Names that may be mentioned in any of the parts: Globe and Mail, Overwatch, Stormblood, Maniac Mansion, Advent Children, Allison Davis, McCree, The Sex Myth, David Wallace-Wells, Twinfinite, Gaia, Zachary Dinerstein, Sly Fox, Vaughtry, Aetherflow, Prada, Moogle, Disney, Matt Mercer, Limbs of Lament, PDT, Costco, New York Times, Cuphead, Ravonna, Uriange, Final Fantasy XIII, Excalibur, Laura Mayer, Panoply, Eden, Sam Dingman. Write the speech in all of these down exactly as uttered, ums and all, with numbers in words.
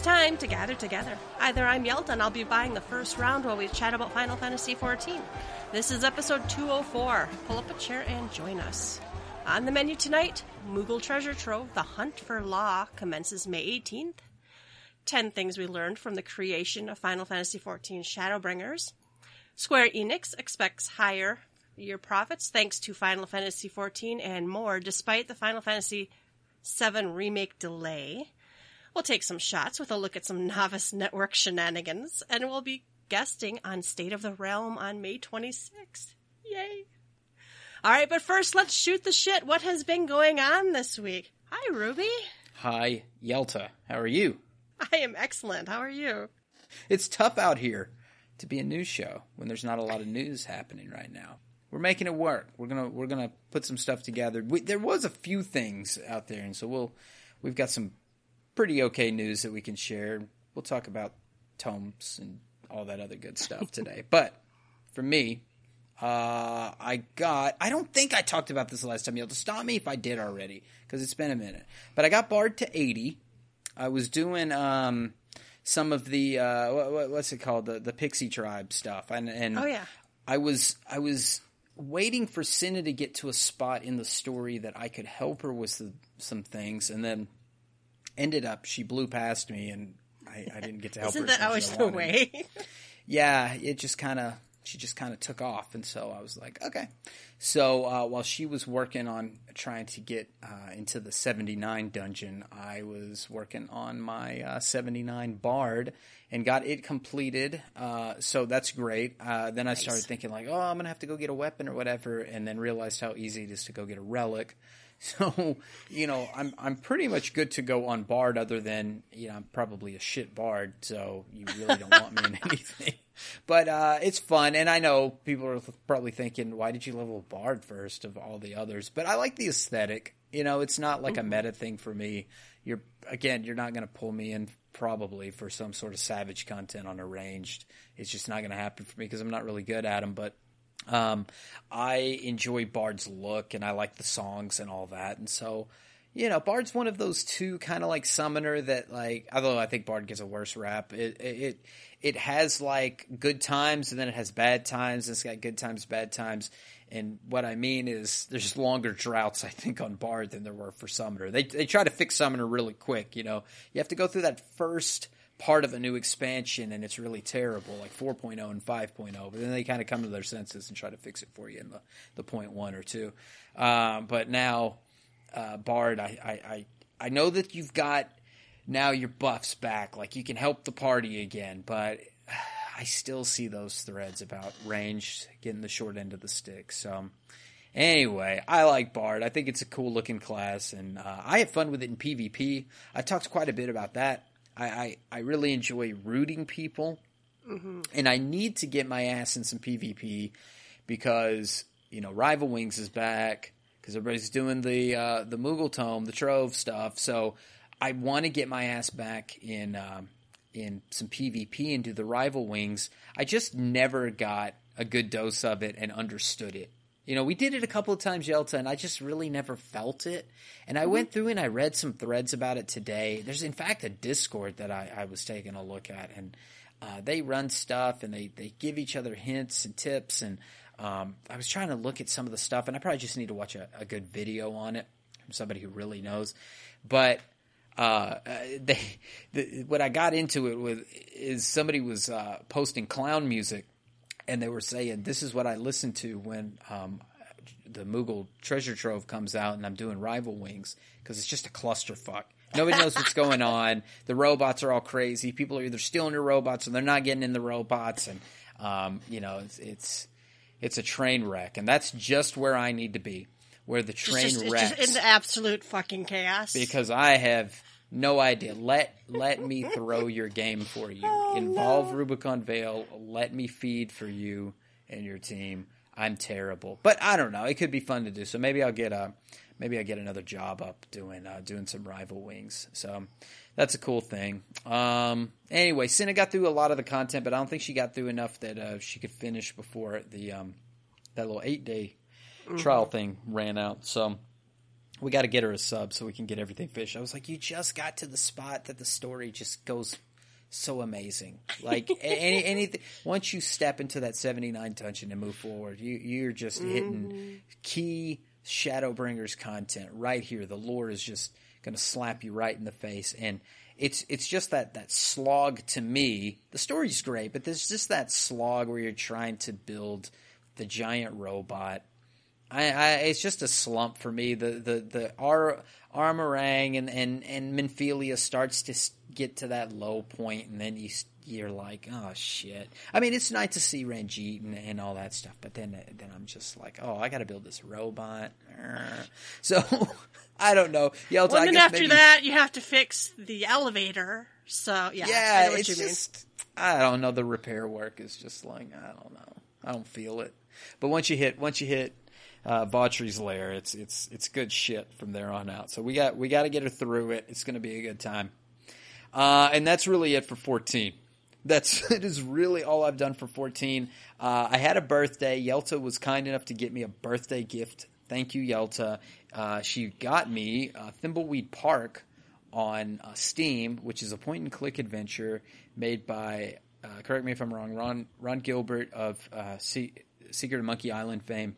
It's time to gather together. Either I'm Yelta and I'll be buying the first round while we chat about Final Fantasy fourteen. This is episode two oh four. Pull up a chair and join us. On the menu tonight, Moogle Treasure Trove, The Hunt for Law, commences May eighteenth. ten things we learned from the creation of Final Fantasy fourteen Shadowbringers. Square Enix expects higher year profits thanks to Final Fantasy fourteen and more, despite the Final Fantasy seven remake delay. We'll take some shots with a look at some novice network shenanigans, and we'll be guesting on State of the Realm on May twenty-sixth. Yay! All right, but first, let's shoot the shit. What has been going on this week? Hi, Ruby. Hi, Yelta. How are you? I am excellent. How are you? It's tough out here to be a news show when there's not a lot of news happening right now. We're making it work. We're gonna we're gonna put some stuff together. We, there was a few things out there, and so we'll we've got some pretty okay news that we can share. We'll talk about tomes and all that other good stuff today. But for me, uh, I got – I don't think I talked about this the last time. You'll have to stop me if I did already because it's been a minute. But I got barred to eighty. I was doing um, some of the uh, – what, what's it called? The, the Pixie Tribe stuff. And, and oh, yeah. I was I was waiting for Sina to get to a spot in the story that I could help her with the, some things, and then – ended up, she blew past me, and I, I didn't get to help Isn't her. Isn't that always the way? Yeah, it just kind of she just kind of took off, and so I was like, okay. So uh, while she was working on trying to get uh, into the seventy-nine dungeon, I was working on my uh, seventy-nine bard and got it completed. Uh, so that's great. Uh, then I nice. started thinking like, oh, I'm gonna have to go get a weapon or whatever, and then realized how easy it is to go get a relic. So, you know, I'm I'm pretty much good to go on bard other than, you know, I'm probably a shit bard, so you really don't want me in anything. But uh, it's fun, and I know people are probably thinking, why did you level bard first of all the others? But I like the aesthetic. You know, it's not like a meta thing for me. You're Again, you're not going to pull me in probably for some sort of savage content on arranged. It's just not going to happen for me because I'm not really good at them, but... Um, I enjoy Bard's look, and I like the songs and all that, and so, you know, Bard's one of those two kind of like summoner that, like, although I think Bard gets a worse rap, it it it has like good times and then it has bad times, and it's got good times, bad times, and what I mean is there's longer droughts, I think, on Bard than there were for summoner. They they try to fix summoner really quick, you know. You have to go through that first part of a new expansion, and it's really terrible, like four point oh and five point oh, but then they kind of come to their senses and try to fix it for you in the, the point one or two. Um, but now, uh, Bard, I, I, I, I know that you've got now your buffs back, like you can help the party again, but I still see those threads about range getting the short end of the stick. So anyway, I like Bard. I think it's a cool looking class, and uh, I had fun with it in PvP. I talked quite a bit about that. I, I, I really enjoy rooting people, mm-hmm. and I need to get my ass in some PvP because, you know, Rival Wings is back because everybody's doing the uh, the Moogle Tome, the Trove stuff. So I want to get my ass back in um, in some PvP and do the Rival Wings. I just never got a good dose of it and understood it. You know, we did it a couple of times, Yelta, and I just really never felt it. And I went through and I read some threads about it today. There's, in fact, a Discord that I, I was taking a look at, and uh, they run stuff, and they, they give each other hints and tips. And um, I was trying to look at some of the stuff, and I probably just need to watch a, a good video on it from somebody who really knows. But uh, they, the, what I got into it with is somebody was uh, posting clown music. And they were saying, this is what I listen to when um, the Moogle Treasure Trove comes out and I'm doing Rival Wings because it's just a clusterfuck. Nobody knows what's going on. The robots are all crazy. People are either stealing your robots or they're not getting in the robots. And, um, you know, it's, it's it's a train wreck. And that's just where I need to be, where the train it's just, wrecks. It's just in absolute fucking chaos. Because I have... No idea. Let let me throw your game for you. Oh, Involve no. Rubicon Vale. Let me feed for you and your team. I'm terrible, but I don't know. It could be fun to do. So maybe I'll get a maybe I get another job up doing uh, doing some Rival Wings. So that's a cool thing. Um, anyway, Sina got through a lot of the content, but I don't think she got through enough that uh, she could finish before the um, that little eight day mm-hmm. trial thing ran out. So. we got to get her a sub so we can get everything finished. I was like, you just got to the spot that the story just goes so amazing. Like any, anything, once you step into that seventy-nine dungeon and move forward, you, you're just mm-hmm. hitting key Shadowbringers content right here. The lore is just going to slap you right in the face. And it's, it's just that, that slog to me, the story's great, but there's just that slog where you're trying to build the giant robot. I, I, it's just a slump for me. The the the Ar, Armorang and and and Minphelia starts to get to that low point, and then you you're like, oh shit. I mean, it's nice to see Ranjit and, and all that stuff, but then then I'm just like, oh, I got to build this robot. So I don't know. Yelta, well, I then guess after maybe... that, you have to fix the elevator. So yeah, yeah, I know what it's you just mean. I don't know. The repair work is just like I don't know. I don't feel it. But once you hit, once you hit. Uh, Vaughtry's Lair. It's it's it's good shit from there on out. So we got we got to get her through it. It's going to be a good time. Uh, and that's really it for fourteen. That's it is really all I've done for fourteen. Uh, I had a birthday. Yelta was kind enough to get me a birthday gift. Thank you, Yelta. Uh, she got me uh, Thimbleweed Park on uh, Steam, which is a point and click adventure made by uh, correct me if I'm wrong, Ron Ron Gilbert of uh, C- Secret of Monkey Island fame.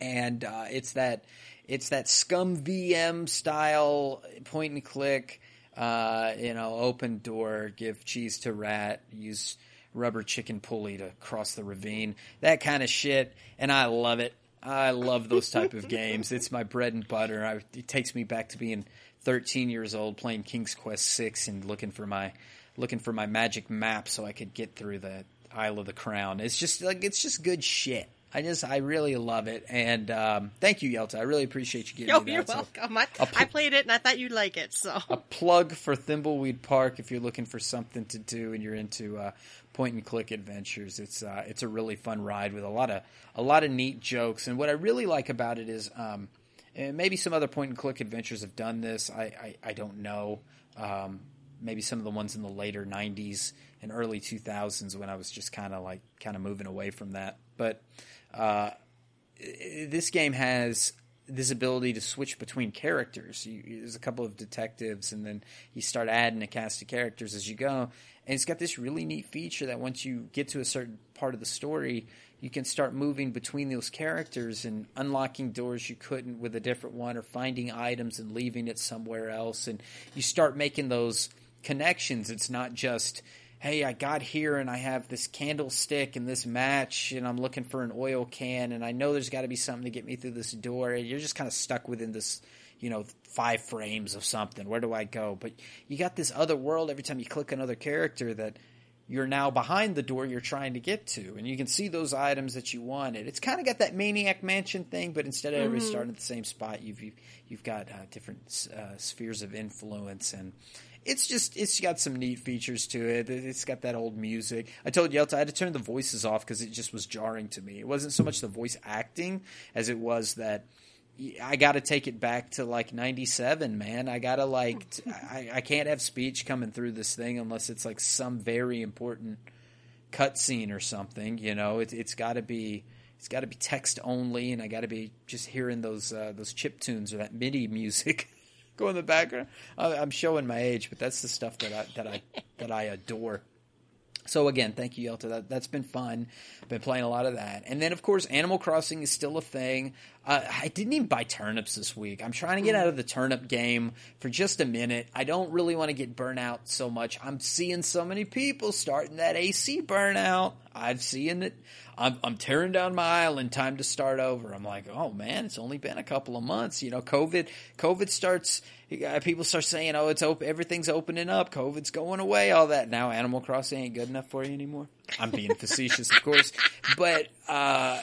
And uh, it's that it's that scum V M style point and click, uh, you know, open door, give cheese to rat, use rubber chicken pulley to cross the ravine, that kind of shit. And I love it. I love those type of games. It's my bread and butter. I, it takes me back to being thirteen years old, playing King's Quest six and looking for my looking for my magic map so I could get through the Isle of the Crown. It's just like it's just good shit. I just, I really love it, and um, thank you, Yelta. I really appreciate you giving Yo, me that. You're so welcome. I, pl- I played it, and I thought you'd like it. So a plug for Thimbleweed Park if you're looking for something to do and you're into uh, point and click adventures. It's uh, it's a really fun ride with a lot of a lot of neat jokes. And what I really like about it is, um, and maybe some other point and click adventures have done this. I I, I don't know. Um, maybe some of the ones in the later nineties and early two thousands when I was just kind of like kind of moving away from that, but. Uh, this game has this ability to switch between characters. You, there's a couple of detectives, and then you start adding a cast of characters as you go. And it's got this really neat feature that once you get to a certain part of the story, you can start moving between those characters and unlocking doors you couldn't with a different one, or finding items and leaving it somewhere else. And you start making those connections. It's not just... hey, I got here and I have this candlestick and this match and I'm looking for an oil can and I know there's got to be something to get me through this door. And you're just kind of stuck within this, you know, five frames of something. Where do I go? But you got this other world every time you click another character that you're now behind the door you're trying to get to. And you can see those items that you wanted. It's kind of got that Maniac Mansion thing, but instead of mm-hmm. everybody starting at the same spot, you've, you've, you've got uh, different uh, spheres of influence and... It's just, it's got some neat features to it. It's got that old music. I told Yelta I had to turn the voices off because it just was jarring to me. It wasn't so much the voice acting as it was that I got to take it back to like ninety-seven, man. I got to like, t- I, I can't have speech coming through this thing unless it's like some very important cutscene or something. You know, it, it's got to be, it's got to be text only. And I got to be just hearing those, uh, those chip tunes or that MIDI music. Go in the background. I'm showing my age, but that's the stuff that I that I that I adore. So again, thank you, Yelta. That, that's been fun. Been playing a lot of that, and then of course, Animal Crossing is still a thing. Uh, I didn't even buy turnips this week. I'm trying to get out of the turnip game for just a minute. I don't really want to get burnt out so much. I'm seeing so many people starting that A C burnout. I've seen it. I'm, I'm tearing down my island. Time to start over. I'm like, oh man, it's only been a couple of months. You know, COVID. COVID starts. People start saying, oh, it's open. Everything's opening up. COVID's going away. All that. Now Animal Crossing ain't good enough for you anymore. I'm being facetious, of course. But uh,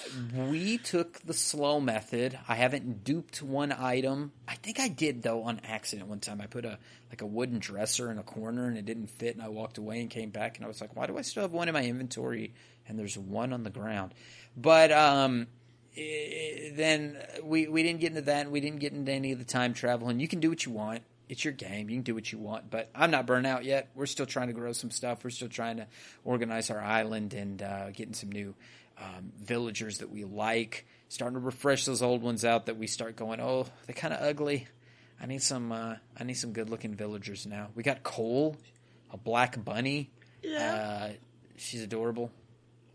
we took the slow method. I haven't duped one item. I think I did, though, on accident one time. I put a like a wooden dresser in a corner, and it didn't fit, and I walked away and came back, and I was like, why do I still have one in my inventory? And there's one on the ground. But um, it, then we, we didn't get into that, and we didn't get into any of the time travel. And you can do what you want. It's your game. You can do what you want, but I'm not burnt out yet. We're still trying to grow some stuff. We're still trying to organize our island and uh, getting some new um, villagers that we like. starting to refresh those old ones out that we start going, oh, they're kind of ugly. I need some uh, I need some good-looking villagers now. We got Cole, a black bunny. Yeah. Uh, she's adorable.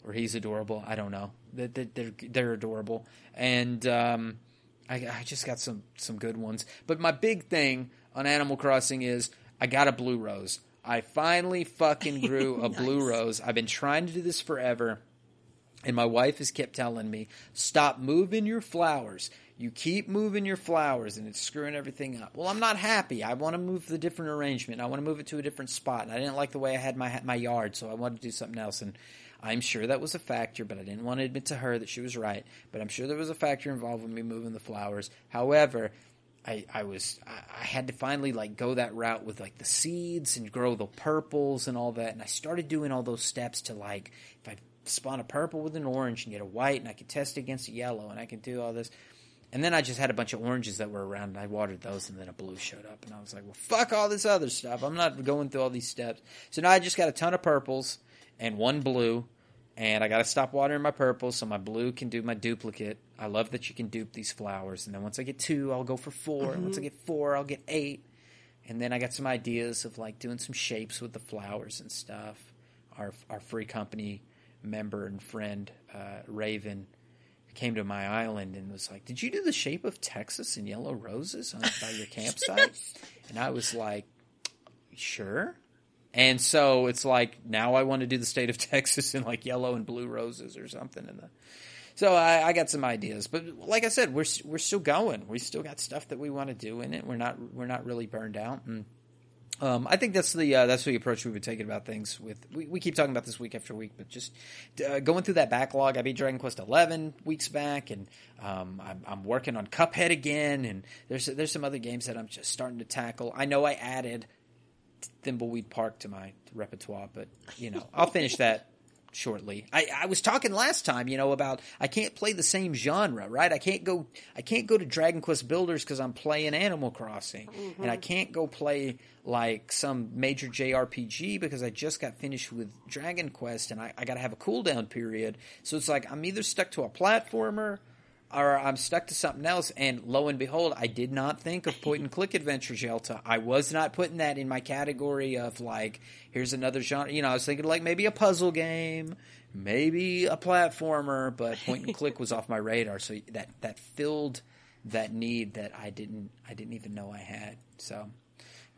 Or he's adorable. I don't know. They're, they're, they're adorable. And um, I, I just got some, some good ones. But my big thing on Animal Crossing is I got a blue rose. I finally fucking grew a nice. blue rose. I've been trying to do this forever. And my wife has kept telling me, stop moving your flowers. You keep moving your flowers and it's screwing everything up. Well, I'm not happy. I want to move the different arrangement. I want to move it to a different spot. And I didn't like the way I had my my yard, so I wanted to do something else. And I'm sure that was a factor, but I didn't want to admit to her that she was right. But I'm sure there was a factor involved with me moving the flowers. However, I, I was I had to finally like go that route with like the seeds and grow the purples and all that. And I started doing all those steps to like if I spawn a purple with an orange and get a white and I could test against a yellow and I could do all this. And then I just had a bunch of oranges that were around and I watered those and then a blue showed up. And I was like, well, fuck all this other stuff. I'm not going through all these steps. So now I just got a ton of purples and one blue. And I got to stop watering my purple so my blue can do my duplicate. I love that you can dupe these flowers. And then once I get two, I'll go for four. Mm-hmm. And once I get four, I'll get eight. And then I got some ideas of like doing some shapes with the flowers and stuff. Our our free company member and friend, uh, Raven, came to my island and was like, did you do the shape of Texas and yellow roses on, by your campsite? And I was like, sure. And so it's like now I want to do the state of Texas in like yellow and blue roses or something. In the so I, I got some ideas, but like I said, we're we're still going. We still got stuff that we want to do in it. We're not we're not really burned out. And um, I think that's the uh, that's the approach we've been taking about things. With we, we keep talking about this week after week, but just uh, going through that backlog. I beat Dragon Quest eleven weeks back, and um, I'm, I'm working on Cuphead again. And there's there's some other games that I'm just starting to tackle. I know I added Thimbleweed Park to my repertoire, but you know, I'll finish that shortly. I, I was talking last time, you know, about I can't play the same genre, right? I can't go I can't go to Dragon Quest Builders because I'm playing Animal Crossing. Mm-hmm. And I can't go play like some major J R P G because I just got finished with Dragon Quest and I, I gotta have a cooldown period. So it's like I'm either stuck to a platformer or I'm stuck to something else, and lo and behold, I did not think of point-and-click adventures, Yelta. I was not putting that in my category of, like, here's another genre. You know, I was thinking, like, maybe a puzzle game, maybe a platformer, but point-and-click was off my radar, so that, that filled that need that I didn't I didn't even know I had. So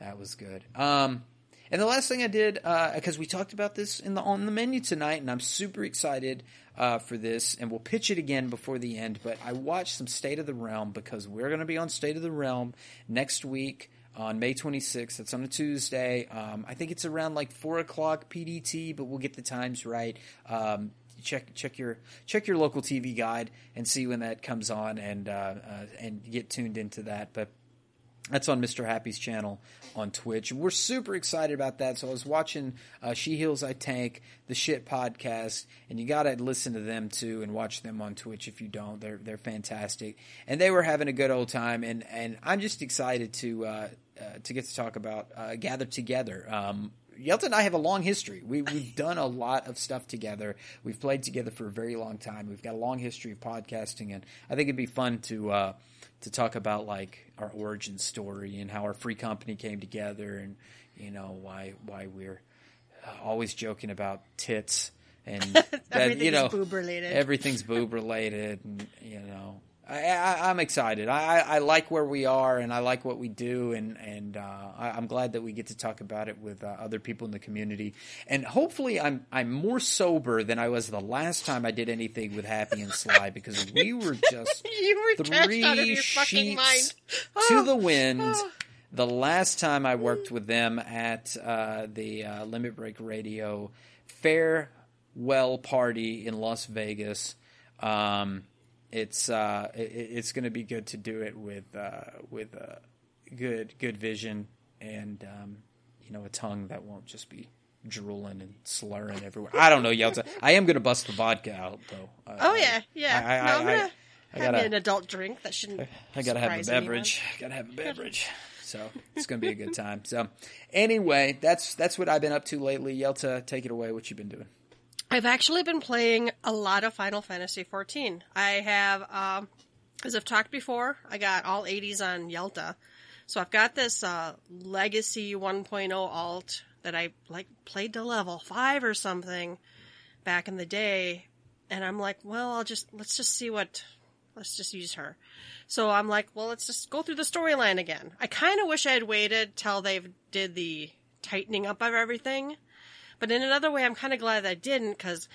that was good. Um, and the last thing I did, because uh, we talked about this in the on the menu tonight, and I'm super excited Uh, for this, and we'll pitch it again before the end, but I watched some State of the Realm because we're going to be on State of the Realm next week on May twenty-sixth. That's on a Tuesday. Um, I think it's around like four o'clock P D T, but we'll get the times right. Um, check check your check your local T V guide and see when that comes on and, uh, uh, and get tuned into that, but that's on Mister Happy's channel on Twitch. We're super excited about that. So I was watching uh, She Heals, I Tank, the Shit podcast, and you got to listen to them too and watch them on Twitch if you don't. They're they're fantastic. And they were having a good old time, and, and I'm just excited to uh, uh, to get to talk about uh, Gather Together. Um, Yelta and I have a long history. We, we've done a lot of stuff together. We've played together for a very long time. We've got a long history of podcasting, and I think it'd be fun to uh, to talk about like our origin story and how our free company came together, and you know why why we're always joking about tits and that, you know, boob related. Everything's boob related, and you know. I, I, I'm excited. I, I like where we are, and I like what we do, and and uh, I, I'm glad that we get to talk about it with uh, other people in the community. And hopefully, I'm I'm more sober than I was the last time I did anything with Happy and Sly because we were just you were three out of your sheets mind. Oh, to the wind. Oh. The last time I worked with them at uh, the uh, Limit Break Radio farewell party in Las Vegas. Um, It's uh, it, it's going to be good to do it with uh, with uh, good good vision and um, you know, a tongue that won't just be drooling and slurring everywhere. I don't know, Yelta. I am going to bust the vodka out though. Uh, oh yeah, yeah. I, I, no, I'm gonna I, I have gotta, an adult drink that shouldn't. I gotta have a beverage. Anyone. I gotta have a beverage. So it's going to be a good time. So anyway, that's that's what I've been up to lately. Yelta, take it away. What you been doing? I've actually been playing a lot of Final Fantasy fourteen. I have, um, as I've talked before, I got all eighties on Yelta. So I've got this uh, Legacy one point oh alt that I like played to level five or something back in the day. And I'm like, well, I'll just, let's just see what, let's just use her. So I'm like, well, let's just go through the storyline again. I kind of wish I had waited till they've did the tightening up of everything. But in another way, I'm kind of glad that I didn't, because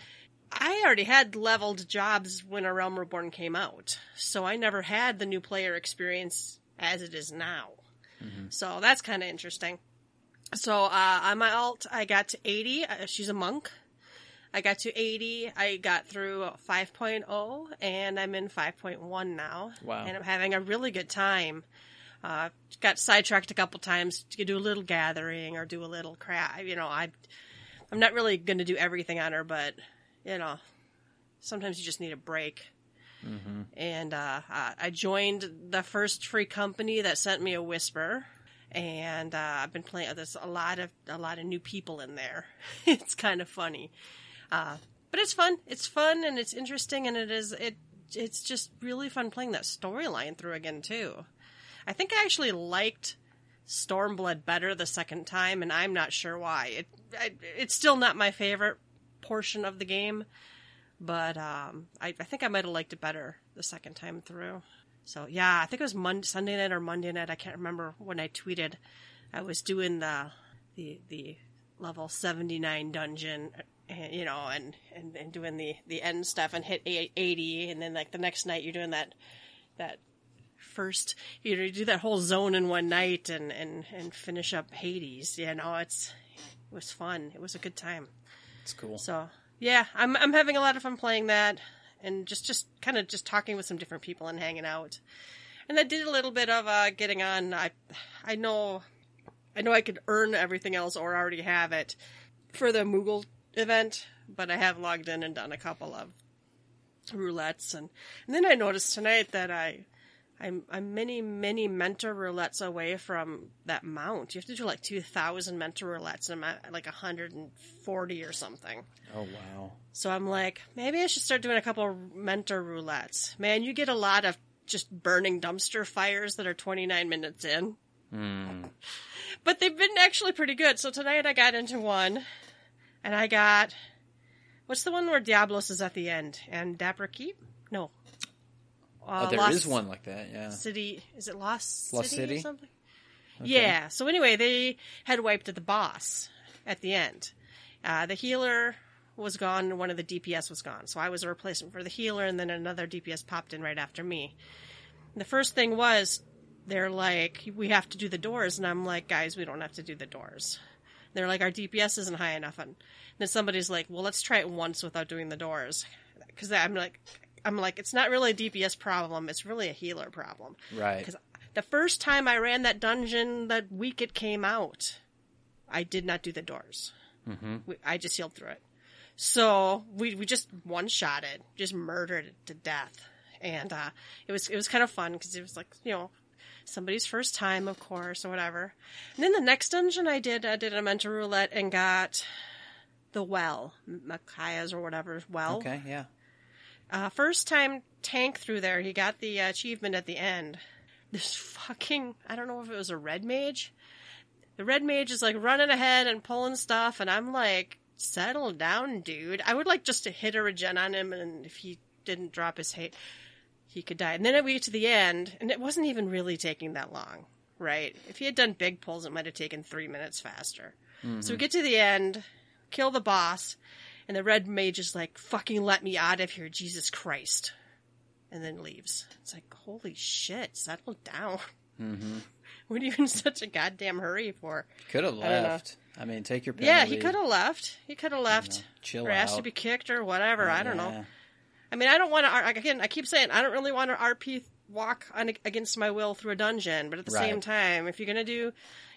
I already had leveled jobs when A Realm Reborn came out. So I never had the new player experience as it is now. Mm-hmm. So that's kind of interesting. So uh, on my alt, I got to eighty. Uh, she's a monk. I got to eighty. I got through five point oh, and I'm in five point one now. Wow. And I'm having a really good time. Uh, got sidetracked a couple times to do a little gathering or do a little craft. You know, I, I'm not really going to do everything on her, but, you know, sometimes you just need a break. Mm-hmm. And uh, I joined the first free company that sent me a whisper, and uh, I've been playing. There's a lot of a lot of new people in there. It's kind of funny, uh, but it's fun. It's fun and it's interesting, and it is it. It's just really fun playing that storyline through again too. I think I actually liked Stormblood better the second time, and I'm not sure why. It, I, it's still not my favorite portion of the game. But um, I, I think I might have liked it better the second time through. So, yeah, I think it was Monday, Sunday night or Monday night. I can't remember when I tweeted. I was doing the the, the level seventy-nine dungeon, and, you know, and, and, and doing the, the end stuff and hit eighty. And then, like, the next night you're doing that that first, you do that whole zone in one night and, and, and finish up Hades. You know, it's it was fun. It was a good time. It's cool. So... yeah, I'm I'm having a lot of fun playing that and just, just kind of just talking with some different people and hanging out. And I did a little bit of uh, getting on. I I know I know I could earn everything else or already have it for the Moogle event, but I have logged in and done a couple of roulettes. And, and then I noticed tonight that I, I'm, I'm many, many mentor roulettes away from that mount. You have to do like two thousand mentor roulettes, and I'm at like one hundred forty or something. Oh, wow. So I'm like, maybe I should start doing a couple of mentor roulettes. Man, you get a lot of just burning dumpster fires that are twenty-nine minutes in. Mm. But they've been actually pretty good. So tonight I got into one, and I got... what's the one where Diablos is at the end? And Dapper Keep? No. Uh, oh, there Lost is one like that, yeah. City, is it Lost, Lost City, City or something? Okay. Yeah, so anyway, they had wiped at the boss at the end. Uh, the healer was gone and one of the D P S was gone, so I was a replacement for the healer, and then another D P S popped in right after me. And the first thing was, they're like, we have to do the doors, and I'm like, guys, we don't have to do the doors. And they're like, our D P S isn't high enough. And then somebody's like, well, let's try it once without doing the doors. Because I'm like... I'm like, it's not really a D P S problem. It's really a healer problem. Right. Because the first time I ran that dungeon, that week it came out, I did not do the doors. Mm-hmm. We, I just healed through it. So we we just one-shot it, just murdered it to death. And uh, it was it was kind of fun because it was like, you know, somebody's first time, of course, or whatever. And then the next dungeon I did, I did a mentor roulette and got the well, Micaiah's or whatever well. Okay, yeah. Uh, first time tank through there, he got the uh, achievement at the end. This fucking, I don't know if it was a red mage. The red mage is like running ahead and pulling stuff, and I'm like, settle down, dude. I would like just to hit a regen on him, and if he didn't drop his hate, he could die. And then we get to the end, and it wasn't even really taking that long, right? If he had done big pulls, it might have taken three minutes faster. Mm-hmm. So we get to the end, kill the boss. And the red mage is like, fucking let me out of here, Jesus Christ. And then leaves. It's like, holy shit, settle down. Mm-hmm. What are you in such a goddamn hurry for? Could have left. I, I mean, take your penalty. Yeah, he could have left. He could have left. You know, chill or out. Or asked to be kicked or whatever. Yeah. I don't know. I mean, I don't want to, again, I keep saying, I don't really want to R P walk on, against my will through a dungeon. But at the right. same time, if you're going to do,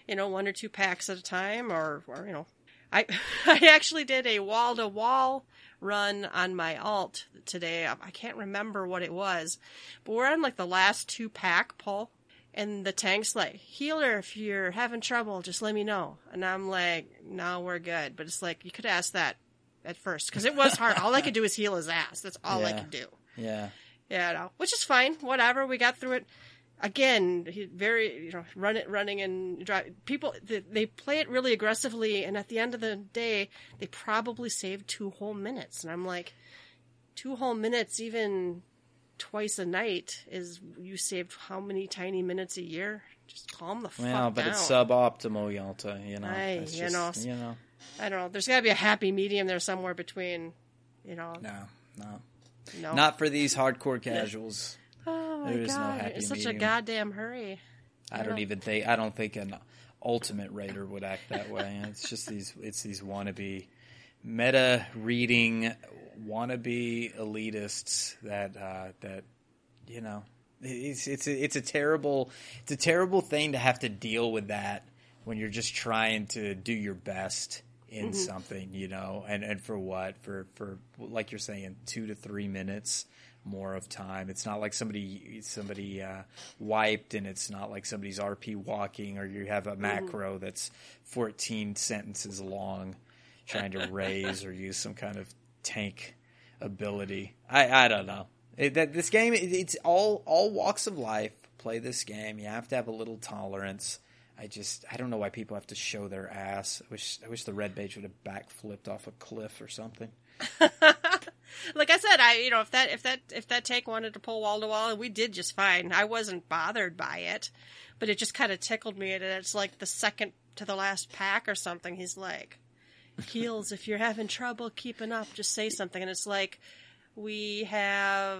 you know, one or two packs at a time or, or you know, I I actually did a wall-to-wall run on my alt today. I can't remember what it was, but we're on like the last two-pack pull, and the tank's like, healer, if you're having trouble, just let me know. And I'm like, no, we're good. But it's like, you could ask that at first because it was hard. All I could do was heal his ass. That's all yeah. I could do. Yeah. Yeah, no, which is fine. Whatever. We got through it. Again, he very, you know, run it, running and drive. People, they, they play it really aggressively, and at the end of the day, they probably saved two whole minutes. And I'm like, two whole minutes, even twice a night, is you saved how many tiny minutes a year? Just calm the fuck down. Well, but it's suboptimal, Yelta, you know. I, you, just, know you know, I don't know. There's got to be a happy medium there somewhere between, you know. No, no. no. Not for these hardcore casuals. Oh my there is God! No happy it's such medium. A goddamn hurry. I, I don't, don't even think. I don't think an ultimate raider would act that way. It's just these. It's these wannabe, meta reading, wannabe elitists that uh, that you know. It's it's a, it's a terrible it's a terrible thing to have to deal with that when you're just trying to do your best in mm-hmm. something, you know, and, and for what for for like you're saying two to three minutes. More of time. It's not like somebody somebody uh, wiped, and it's not like somebody's R P walking, or you have a macro mm-hmm. that's fourteen sentences long, trying to raise or use some kind of tank ability. I, I don't know. It, that, this game, it, it's all all walks of life. Play this game. You have to have a little tolerance. I just I don't know why people have to show their ass. I wish I wish the red page would have backflipped off a cliff or something. Like I said, I you know if that if that if that tank wanted to pull wall to wall, we did just fine. I wasn't bothered by it, but it just kind of tickled me. And it's like the second to the last pack or something. He's like, "Heals, if you're having trouble keeping up, just say something." And it's like, we have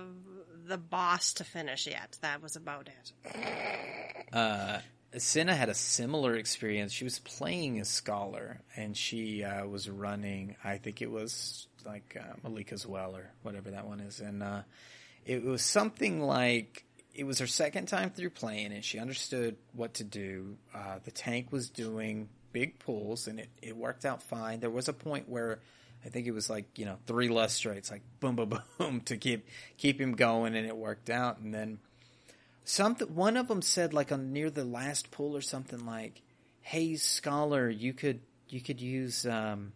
the boss to finish yet. That was about it. Uh, Sina had a similar experience. She was playing a scholar, and she uh, was running. I think it was. Like uh, Malika's Well or whatever that one is, and uh, it was something like it was her second time through playing it. She understood what to do. Uh, the tank was doing big pulls, and it, it worked out fine. There was a point where I think it was like you know three less straights, like boom, boom, boom, to keep keep him going, and it worked out. And then something, one of them said like on near the last pull or something like, "Hey, scholar, you could you could use." Um,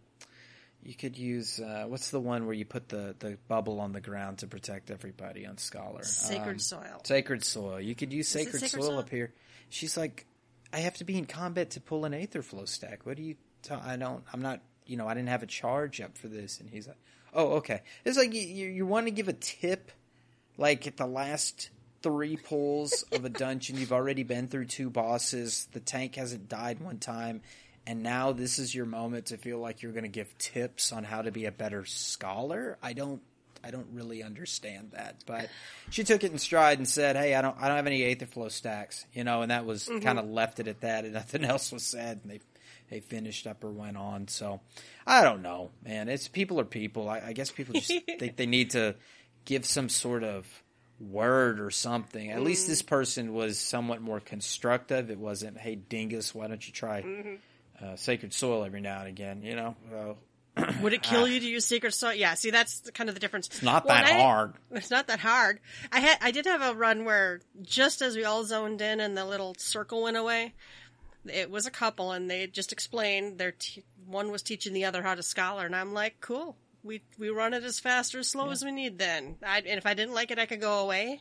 You could use, uh, what's the one where you put the, the bubble on the ground to protect everybody on Scholar? Sacred um, Soil. Sacred Soil. You could use Sacred, sacred soil, soil up here. She's like, I have to be in combat to pull an Aetherflow stack. What do you, ta- I don't, I'm not, you know, I didn't have a charge up for this. And he's like, oh, okay. It's like you, you, you want to give a tip, like at the last three pulls of a dungeon. You've already been through two bosses. The tank hasn't died one time. And now this is your moment to feel like you're going to give tips on how to be a better scholar. I don't, I don't really understand that. But she took it in stride and said, "Hey, I don't, I don't have any Aetherflow stacks, you know." And that was mm-hmm. kind of left it at that, and nothing else was said. And they, they finished up or went on. So I don't know, man. It's people are people. I, I guess people just they, they need to give some sort of word or something. At mm. least this person was somewhat more constructive. It wasn't, "Hey, dingus, why don't you try?" Mm-hmm. Uh, sacred soil every now and again, you know. Uh, Would it kill uh, you to use sacred soil? Yeah, see, that's kind of the difference. It's not well, that I, hard. It's not that hard. I had, I did have a run where just as we all zoned in and the little circle went away, it was a couple, and they just explained their te- one was teaching the other how to scholar, and I'm like, cool. We we run it as fast or as slow yeah. as we need. Then, I, and if I didn't like it, I could go away,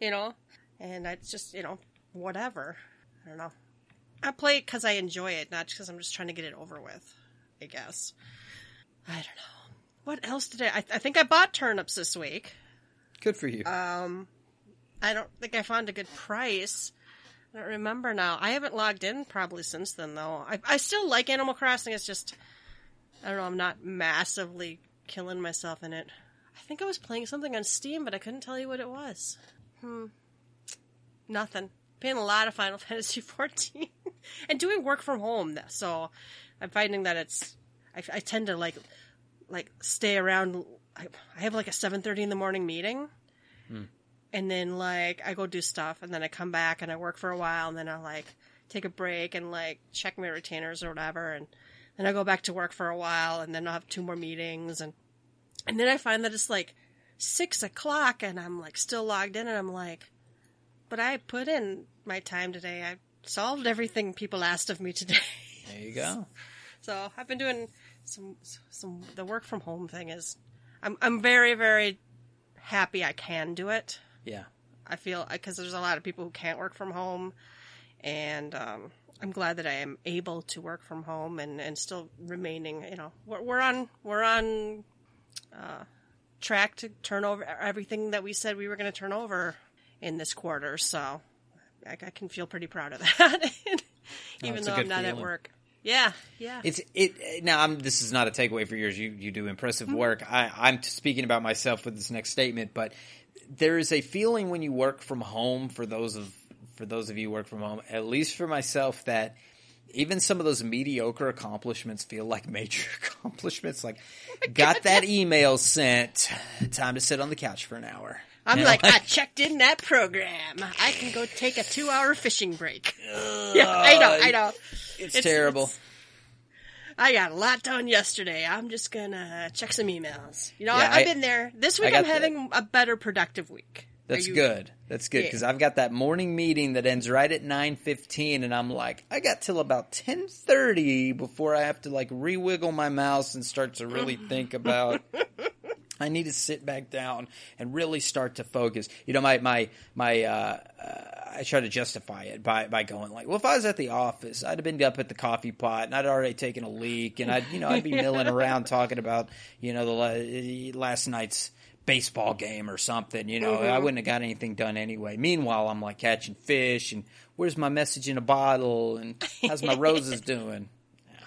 you know. And I just, you know, whatever. I don't know. I play it because I enjoy it, not because I'm just trying to get it over with, I guess. I don't know. What else did I... I, th- I think I bought turnips this week. Good for you. Um, I don't think I found a good price. I don't remember now. I haven't logged in probably since then, though. I, I still like Animal Crossing. It's just... I don't know. I'm not massively killing myself in it. I think I was playing something on Steam, but I couldn't tell you what it was. Hmm. Nothing. Playing a lot of Final Fantasy fourteen. And doing work from home, so I'm finding that it's, I, I tend to, like, like stay around, I, I have, like, a seven thirty in the morning meeting, hmm. and then, like, I go do stuff, and then I come back, and I work for a while, and then I, like, take a break, and, like, check my retainers or whatever, and then I go back to work for a while, and then I'll have two more meetings, and, and then I find that it's, like, six o'clock, and I'm, like, still logged in, and I'm like, but I put in my time today, I solved everything people asked of me today. There you go. So I've been doing some some the work from home thing is, I'm I'm very very happy I can do it. Yeah. I feel because there's a lot of people who can't work from home, and um, I'm glad that I am able to work from home and, and still remaining. You know, we're, we're on we're on uh, track to turn over everything that we said we were going to turn over in this quarter. So I, I can feel pretty proud of that, even oh, though I'm not feeling. At work. Yeah, yeah. It's it now. I'm. This is not a takeaway for yours. You you do impressive mm-hmm. work. I, I'm speaking about myself with this next statement, but. There is a feeling when you work from home for those of for those of you who work from home, at least for myself, that even some of those mediocre accomplishments feel like major accomplishments. Like, oh got that email sent. Time to sit on the couch for an hour. I'm you know? like, I checked in that program. I can go take a two-hour fishing break. Ugh, yeah, I know, I know. It's, it's terrible. It's, I got a lot done yesterday. I'm just going to check some emails. You know, yeah, I, I've been there. This week I'm having that. a better productive week. That's you, good. That's good because yeah. I've got that morning meeting that ends right at nine fifteen, and I'm like, I got till about ten thirty before I have to, like, re-wiggle my mouse and start to really think about – I need to sit back down and really start to focus. You know, my my – my, uh, uh, I try to justify it by, by going like, well, if I was at the office, I'd have been up at the coffee pot and I'd already taken a leak and I'd, you know, I'd be milling around talking about, you know, the last night's baseball game or something, you know, mm-hmm. I wouldn't have got anything done anyway. Meanwhile, I'm like catching fish and where's my message in a bottle and how's my roses doing? Yeah.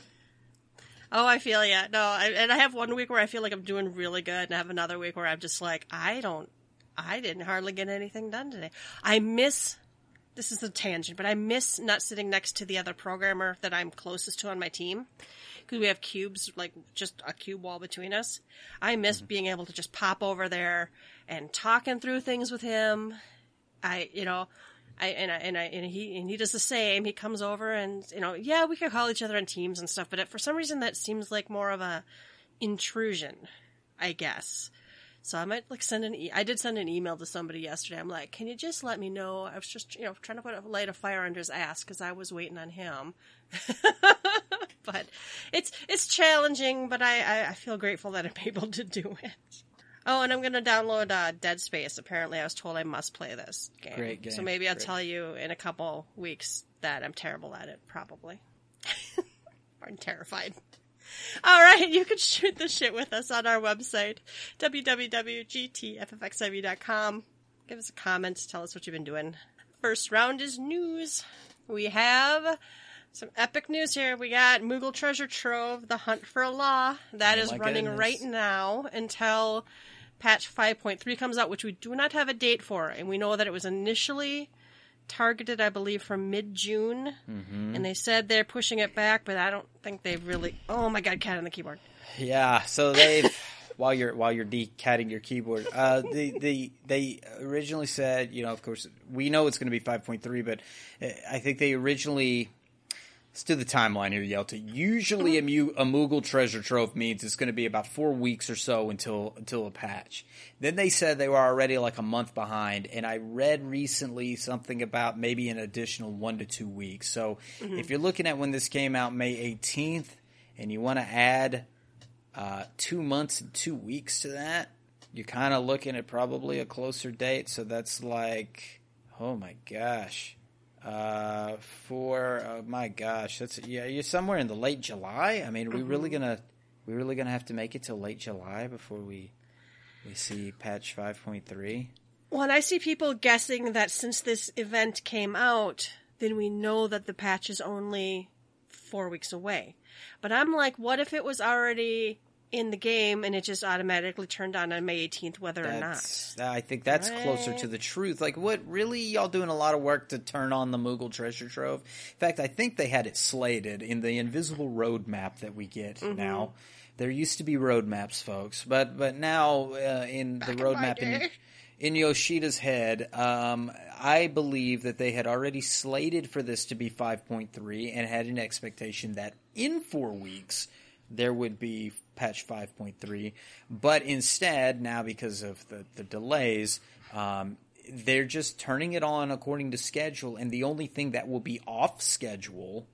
Oh, I feel yeah. No, I, and I have one week where I feel like I'm doing really good and I have another week where I'm just like, I don't, I didn't hardly get anything done today. I miss This is a tangent, but I miss not sitting next to the other programmer that I'm closest to on my team because we have cubes, like just a cube wall between us. I miss mm-hmm. being able to just pop over there and talking through things with him. I, you know, I and I and I and he and he does the same. He comes over and you know, yeah, we could call each other on teams and stuff, but it, for some reason that seems like more of a intrusion, I guess. So I might like send an e- I did send an email to somebody yesterday. I'm like, can you just let me know? I was just, you know, trying to put a light of fire under his ass because I was waiting on him. But it's it's challenging, but I, I, I feel grateful that I'm able to do it. Oh, and I'm going to download uh, Dead Space. Apparently I was told I must play this game. Great game. So maybe I'll Great. tell you in a couple weeks that I'm terrible at it, probably. I'm terrified. All right, you can shoot the shit with us on our website, w w w dot g t f f x i v dot com. Give us a comment. Tell us what you've been doing. First round is news. We have some epic news here. We got Moogle Treasure Trove, The Hunt for Allah. That oh is running goodness. right now until patch five point three comes out, which we do not have a date for. And we know that it was initially targeted, I believe, from mid-June, mm-hmm. and they said they're pushing it back, but I don't think they've really. Oh my God, cat on the keyboard! Yeah, so they while you're while you're de-catting your keyboard, uh, the the they originally said, you know, of course, we know it's going to be five point three, but I think they originally. Let's do the timeline here, Yelta. Usually a, mu- a Moogle Treasure Trove means it's going to be about four weeks or so until until a patch. Then they said they were already like a month behind, and I read recently something about maybe an additional one to two weeks. So mm-hmm. if you're looking at when this came out May eighteenth, and you want to add uh, two months and two weeks to that, you're kind of looking at probably a closer date. So that's like, oh my gosh. Uh, for oh my gosh, that's yeah, you're somewhere in the late July. I mean, are we mm-hmm. really gonna, we really gonna have to make it till late July before we, we see patch five point three. Well, and I see people guessing that since this event came out, then we know that the patch is only four weeks away. But I'm like, what if it was already in the game and it just automatically turned on on May eighteenth, whether that's, or not. I think that's right. Closer to the truth. Like, what, really, y'all doing a lot of work to turn on the Moogle Treasure Trove? In fact, I think they had it slated in the invisible roadmap that we get mm-hmm. now. There used to be roadmaps, folks, but but now uh, in Back the roadmap in, in Yoshida's head, um, I believe that they had already slated for this to be five point three and had an expectation that in four weeks there would be patch five point three, but instead now because of the, the delays, um, they're just turning it on according to schedule, and the only thing that will be off schedule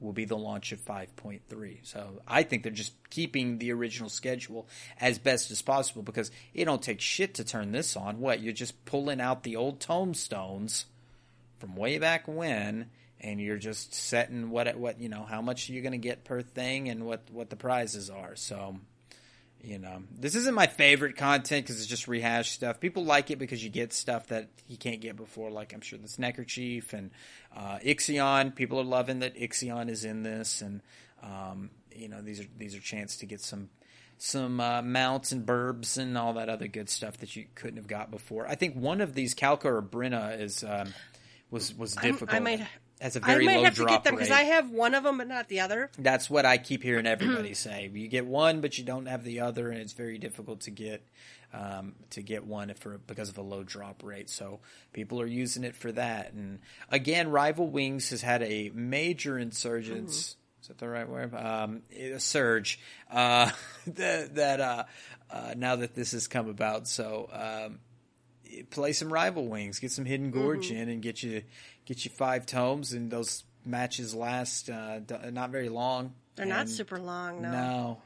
will be the launch of five point three. So I think they're just keeping the original schedule as best as possible, because it don't take shit to turn this on. What, you're just pulling out the old tombstones from way back when, and you're just setting what, what you know, how much you're going to get per thing and what, what the prizes are. So, you know, this isn't my favorite content because it's just rehashed stuff. People like it because you get stuff that you can't get before, like I'm sure this Neckerchief and uh, Ixion. People are loving that Ixion is in this, and um, you know, these are these are chance to get some some uh, mounts and burbs and all that other good stuff that you couldn't have got before. I think one of these Calca or Brenna is um, was was difficult. I might as a very I might low have to get them because I have one of them but not the other. That's what I keep hearing everybody say. You get one but you don't have the other, and it's very difficult to get um, to get one for because of a low drop rate. So people are using it for that. And again, Rival Wings has had a major insurgence. Mm-hmm. Is that the right word? Um, a surge uh, that, that uh, uh, now that this has come about. So um, play some Rival Wings, get some Hidden Gorge mm-hmm. in, and get you. Get you five tomes, and those matches last uh, not very long. They're and not super long, no. No,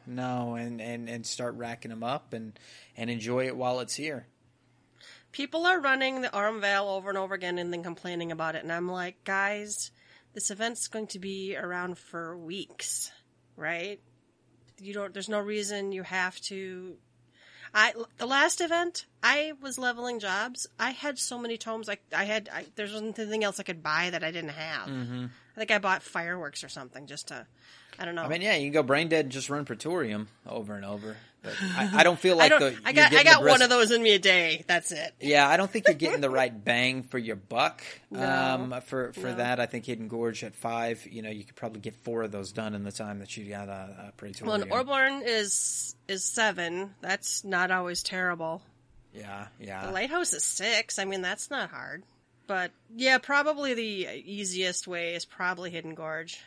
no, and, and, and start racking them up and, and enjoy it while it's here. People are running the Armvale over and over again and then complaining about it, and I'm like, guys, this event's going to be around for weeks, right? You don't. There's no reason you have to... I, the last event, I was leveling jobs. I had so many tomes. I, I had, I, there wasn't anything else I could buy that I didn't have. Mm-hmm. I think I bought fireworks or something just to, I don't know. I mean, yeah, you can go brain dead and just run Praetorium over and over. But I, I don't feel like I don't, the, I got, I got one of those in me a day. That's it. Yeah, I don't think you're getting the right bang for your buck. No, um, for for no. that, I think Hidden Gorge at five, you know, you could probably get four of those done in the time that you got a, a Praetorium. Well, an Orborn is is seven. That's not always terrible. Yeah, yeah. The Lighthouse is six. I mean, that's not hard. But yeah, probably the easiest way is probably Hidden Gorge.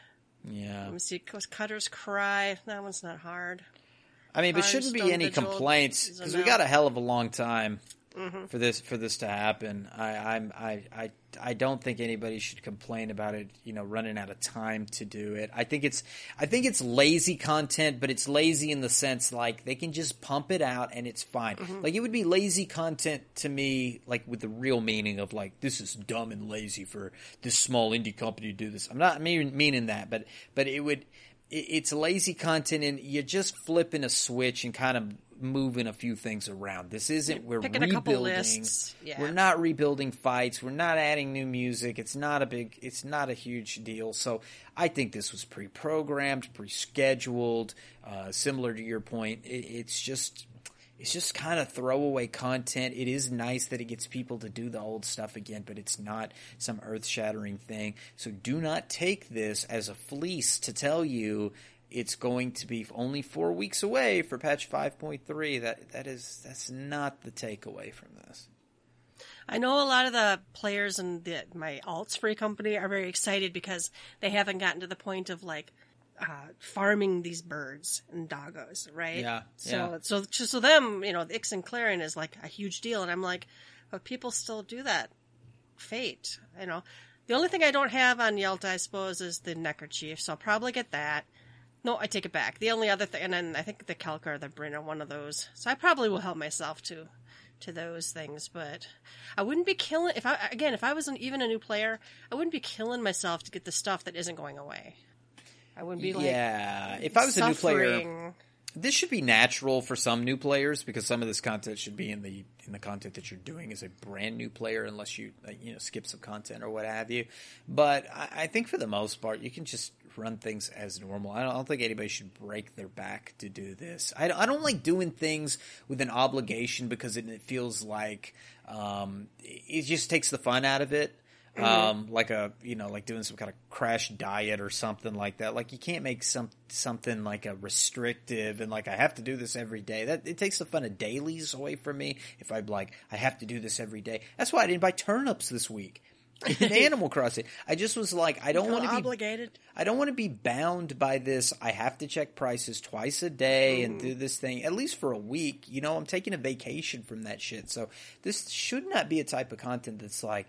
Yeah. Let me see. Cutter's Cry. That one's not hard. I mean, but shouldn't be any complaints because we got a hell of a long time mm-hmm. for this for this to happen. I, I'm I I I don't think anybody should complain about it. You know, running out of time to do it. I think it's I think it's lazy content, but it's lazy in the sense like they can just pump it out and it's fine. Mm-hmm. Like it would be lazy content to me, like with the real meaning of like this is dumb and lazy for this small indie company to do this. I'm not meaning that, but but it would. It's lazy content, and you're just flipping a switch and kind of moving a few things around. This isn't we're Picking rebuilding. Yeah. We're not rebuilding fights. We're not adding new music. It's not a big. It's not a huge deal. So I think this was pre-programmed, pre-scheduled. Uh, similar to your point, it, it's just. It's just kind of throwaway content. It is nice that it gets people to do the old stuff again, but it's not some earth-shattering thing. So do not take this as a fleece to tell you it's going to be only four weeks away for patch five point three. That that is that's not the takeaway from this. I know a lot of the players in the, my alts free company are very excited because they haven't gotten to the point of like, Uh, farming these birds and doggos, right? Yeah. So, yeah. so, so them, you know, the Ix and Clarion is like a huge deal, and I'm like, but people still do that. Fate, you know. The only thing I don't have on Yelta, I suppose, is the Neckerchief, so I'll probably get that. No, I take it back. The only other thing, and then I think the Calca or the Brin are one of those, so I probably will help myself to to those things, but I wouldn't be killing if I again if I wasn't even a new player, I wouldn't be killing myself to get the stuff that isn't going away. I wouldn't be like yeah. If I was suffering. a new player, this should be natural for some new players because some of this content should be in the in the content that you're doing as a brand new player, unless you you know skip some content or what have you. But I, I think for the most part, you can just run things as normal. I don't, I don't think anybody should break their back to do this. I, I don't like doing things with an obligation because it, it feels like um, it just takes the fun out of it. Mm-hmm. Um, like a, you know, like doing some kind of crash diet or something like that. Like you can't make some, something like a restrictive and like, I have to do this every day. That it takes the fun of dailies away from me. If I'm like, I have to do this every day. That's why I didn't buy turnips this week in Animal Crossing. I just was like, I don't want to be obligated. I don't want to be bound by this. I have to check prices twice a day mm. and do this thing at least for a week. You know, I'm taking a vacation from that shit. So this should not be a type of content that's like,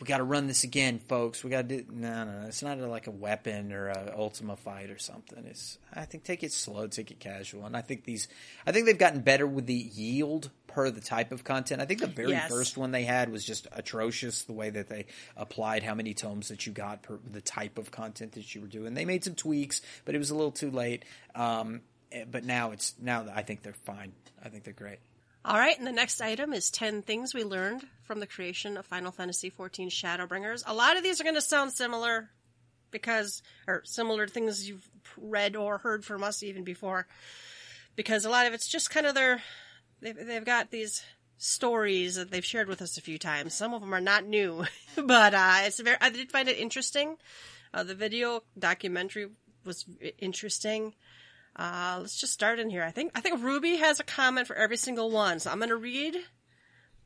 we got to run this again, folks. We got to do no, no, no. It's not a, like a weapon or a Ultima fight or something. It's I think take it slow, take it casual, and I think these. I think they've gotten better with the yield per the type of content. I think the very yes. first one they had was just atrocious. The way that they applied how many tomes that you got per the type of content that you were doing. They made some tweaks, but it was a little too late. Um, but now it's now I think they're fine. I think they're great. All right, and the next item is ten things we learned from the creation of Final Fantasy fourteen Shadowbringers. A lot of these are going to sound similar because, or similar to things you've read or heard from us even before, because a lot of it's just kind of their, they've, they've got these stories that they've shared with us a few times. Some of them are not new, but uh, it's very, I did find it interesting. Uh, the video documentary was interesting. Uh, let's just start in here. I think I think Ruby has a comment for every single one, so I'm gonna read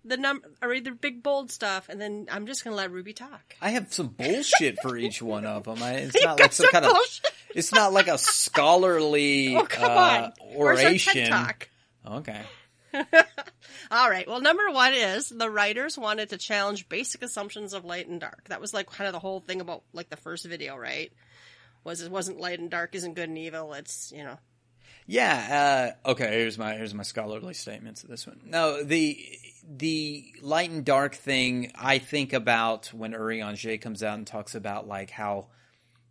the num- I read the big bold stuff, and then I'm just gonna let Ruby talk. I have some bullshit for each one of them. I, it's not like some, some kind bullshit. of. It's not like a scholarly oh, come uh, on. oration. Where's our TED Talk? Okay. All right. Well, number one is the writers wanted to challenge basic assumptions of light and dark. That was like kind of the whole thing about like the first video, right? Was it wasn't light and dark isn't good and evil. It's, you know. Yeah. Uh, okay. Here's my, here's my scholarly statements of this one. No, the, the light and dark thing I think about when Uriange comes out and talks about like how,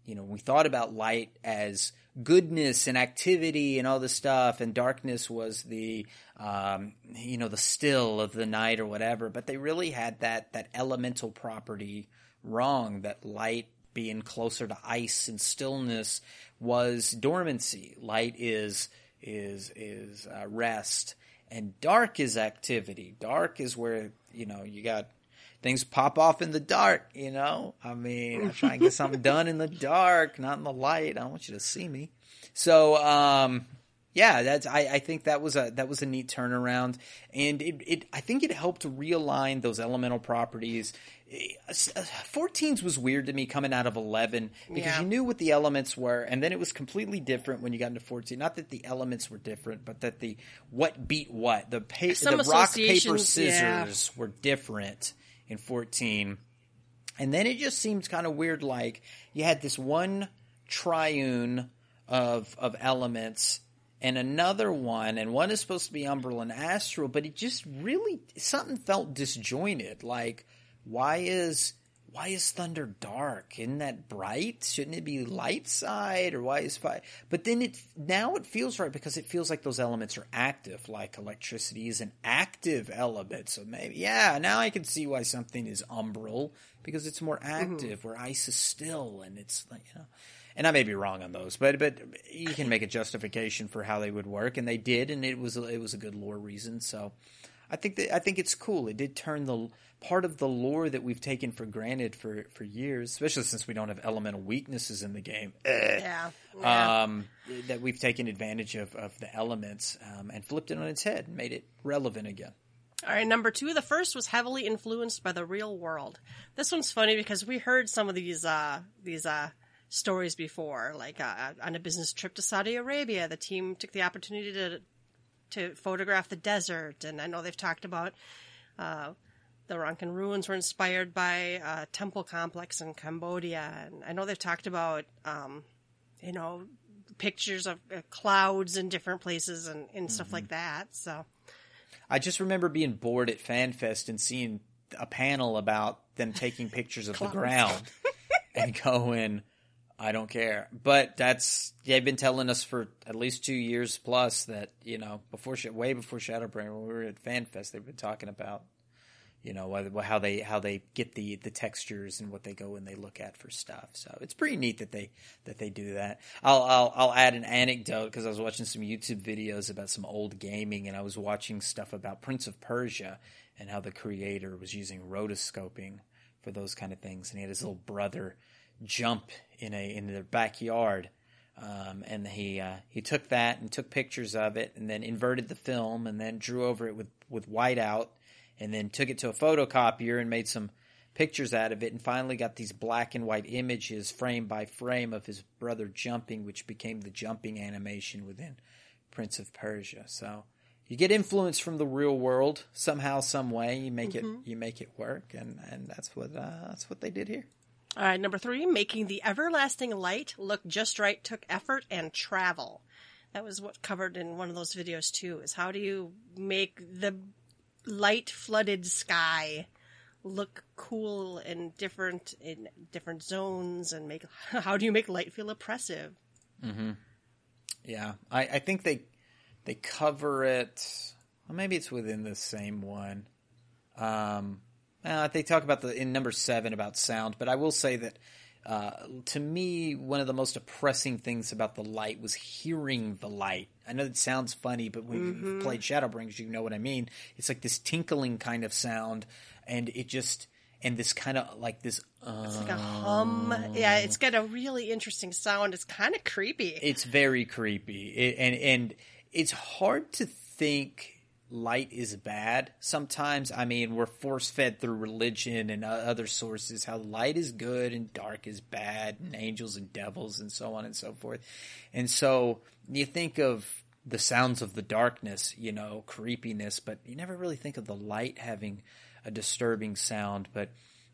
you know, we thought about light as goodness and activity and all this stuff, and darkness was the, um, you know, the still of the night or whatever, but they really had that, that elemental property wrong, that light being closer to ice and stillness was dormancy. Light is is is uh, rest, and dark is activity. Dark is where, you know, you got things pop off in the dark, you know? I mean, I try and get something done in the dark, not in the light. I don't want you to see me. So, um, yeah, that's I, I think that was a that was a neat turnaround, and it, it I think it helped realign those elemental properties. fourteens was weird to me coming out of eleven because yeah. you knew what the elements were, and then it was completely different when you got into fourteen. Not that the elements were different, but that the what beat what, the, pa- the rock, paper, scissors yeah. were different in fourteen. And then it just seemed kind of weird, like you had this one triune of of elements and another one, and one is supposed to be umbral and astral, but it just really something felt disjointed, like Why is why is thunder dark? Isn't that bright? Shouldn't it be light side? Or why is fire? But then it now it feels right because it feels like those elements are active. Like electricity is an active element. So maybe yeah. Now I can see why something is umbral because it's more active. Mm-hmm. Where ice is still, and it's like, you know. And I may be wrong on those, but but you can make a justification for how they would work, and they did, and it was it was a good lore reason. So. I think that I think it's cool. It did turn the part of the lore that we've taken for granted for, for years, especially since we don't have elemental weaknesses in the game. Yeah, yeah. Um, that we've taken advantage of, of the elements um, and flipped it on its head and made it relevant again. All right, number two. The first was heavily influenced by the real world. This one's funny because we heard some of these uh, these uh, stories before. Like uh, on a business trip to Saudi Arabia, the team took the opportunity to. to photograph the desert, and I know they've talked about uh, the Ronkan ruins were inspired by a temple complex in Cambodia, and I know they've talked about, um, you know, pictures of uh, clouds in different places and, and mm-hmm. stuff like that, so. I just remember being bored at FanFest and seeing a panel about them taking pictures of the ground and going... I don't care. But that's they've been telling us for at least two years plus that, you know, before way before Shadowbringer, when we were at FanFest, they've been talking about, you know, how they how they get the, the textures and what they go and they look at for stuff. So it's pretty neat that they that they do that. I'll I'll, I'll add an anecdote because I was watching some YouTube videos about some old gaming, and I was watching stuff about Prince of Persia and how the creator was using rotoscoping for those kind of things, and he had his little brother jump in a in their backyard, um, and he uh, he took that and took pictures of it, and then inverted the film, and then drew over it with with whiteout, and then took it to a photocopier and made some pictures out of it, and finally got these black and white images frame by frame of his brother jumping, which became the jumping animation within Prince of Persia. So you get influence from the real world somehow, some way. You make mm-hmm. it, you make it work, and and that's what uh, that's what they did here. All right, number three, making the everlasting light look just right took effort and travel. That was what covered in one of those videos too. Is how do you make the light flooded sky look cool and different in different zones, and make how do you make light feel oppressive? Mm-hmm. Yeah, I, I think they they cover it. Well, maybe it's within the same one. Um, uh, they talk about the in number seven about sound, but I will say that uh, to me, one of the most oppressing things about the light was hearing the light. I know it sounds funny, but when mm-hmm. you've played Shadowbringers, you know what I mean. It's like this tinkling kind of sound. And it just, and this kind of like this, uh, it's like a hum. Yeah. It's got a really interesting sound. It's kind of creepy. It's very creepy. It, and, and it's hard to think light is bad sometimes. I mean, we're force fed through religion and other sources, how light is good and dark is bad and angels and devils and so on and so forth. And so you think of the sounds of the darkness, you know, creepiness, but you never really think of the light having a disturbing sound. But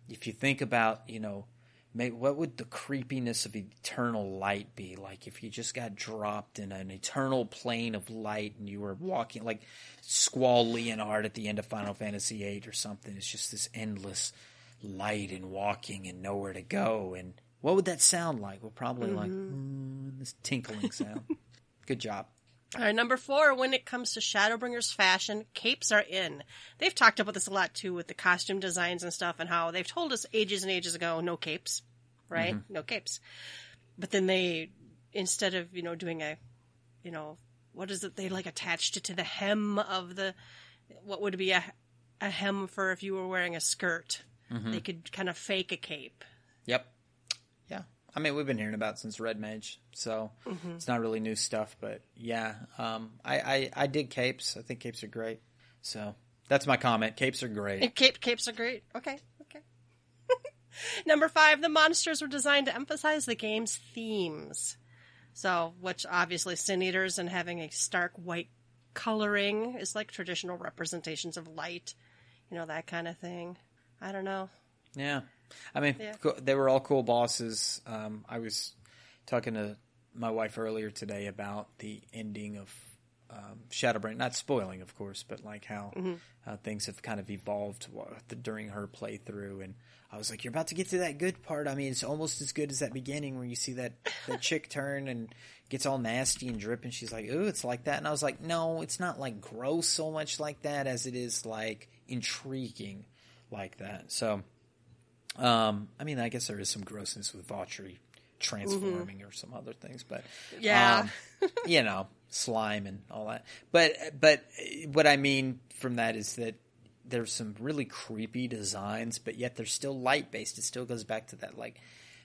if you think about, you know, may, what would the creepiness of eternal light be like if you just got dropped in an eternal plane of light and you were walking like Squall Leonard at the end of Final Fantasy eight or something? It's just this endless light and walking and nowhere to go. And what would that sound like? Well, probably mm-hmm. like mm, this tinkling sound. Good job. All right, number four, when it comes to Shadowbringers fashion, capes are in. They've talked about this a lot, too, with the costume designs and stuff, and how they've told us ages and ages ago, no capes, right? Mm-hmm. No capes. But then they, instead of, you know, doing a, you know, what is it? They, like, attached it to the hem of the, what would be a, a hem for if you were wearing a skirt. Mm-hmm. They could kind of fake a cape. Yep. Yeah. I mean, we've been hearing about it since Red Mage, so mm-hmm. it's not really new stuff. But yeah, um, I, I, I dig capes. I think capes are great. So that's my comment. Capes are great. Cape capes are great. Okay, okay. Number five, the monsters were designed to emphasize the game's themes. So, which obviously sin eaters and having a stark white coloring is like traditional representations of light, you know, that kind of thing. I don't know. Yeah. I mean, yeah. They were all cool bosses. Um, I was talking to my wife earlier today about the ending of um, Shadowbringers. Not spoiling, of course, but like how mm-hmm. uh, things have kind of evolved during her playthrough. And I was like, you're about to get to that good part. I mean, it's almost as good as that beginning where you see that, that chick turn and gets all nasty and drip. And she's like, ooh, it's like that. And I was like, no, it's not like gross so much like that as it is like intriguing like that. So... Um, I mean, I guess there is some grossness with Vaughtry transforming mm-hmm. or some other things, but yeah, um, you know, slime and all that. But but what I mean from that is that there's some really creepy designs, but yet they're still light based. It still goes back to that, like,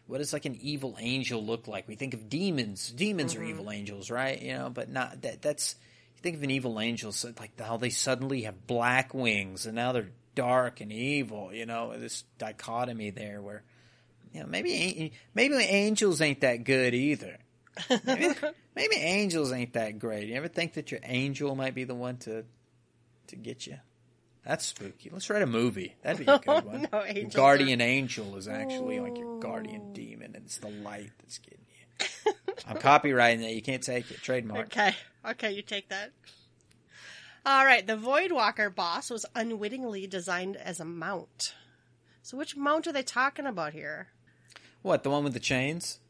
what does like an evil angel look like? We think of demons. Demons mm-hmm. are evil angels, right? You know, but not that. That's you think of an evil angel, so like how they suddenly have black wings and now they're dark and evil, you know, this dichotomy there where, you know, maybe maybe angels ain't that good either. Maybe, maybe angels ain't that great. You ever think that your angel might be the one to to get you? That's spooky. Let's write a movie. That'd be a good one. No, your guardian are... angel is actually like your guardian demon, and it's the light that's getting you. I'm copywriting that. You can't take it. Trademark. Okay. Okay, you take that. All right, the Voidwalker boss was unwittingly designed as a mount. So which mount are they talking about here? What, the one with the chains?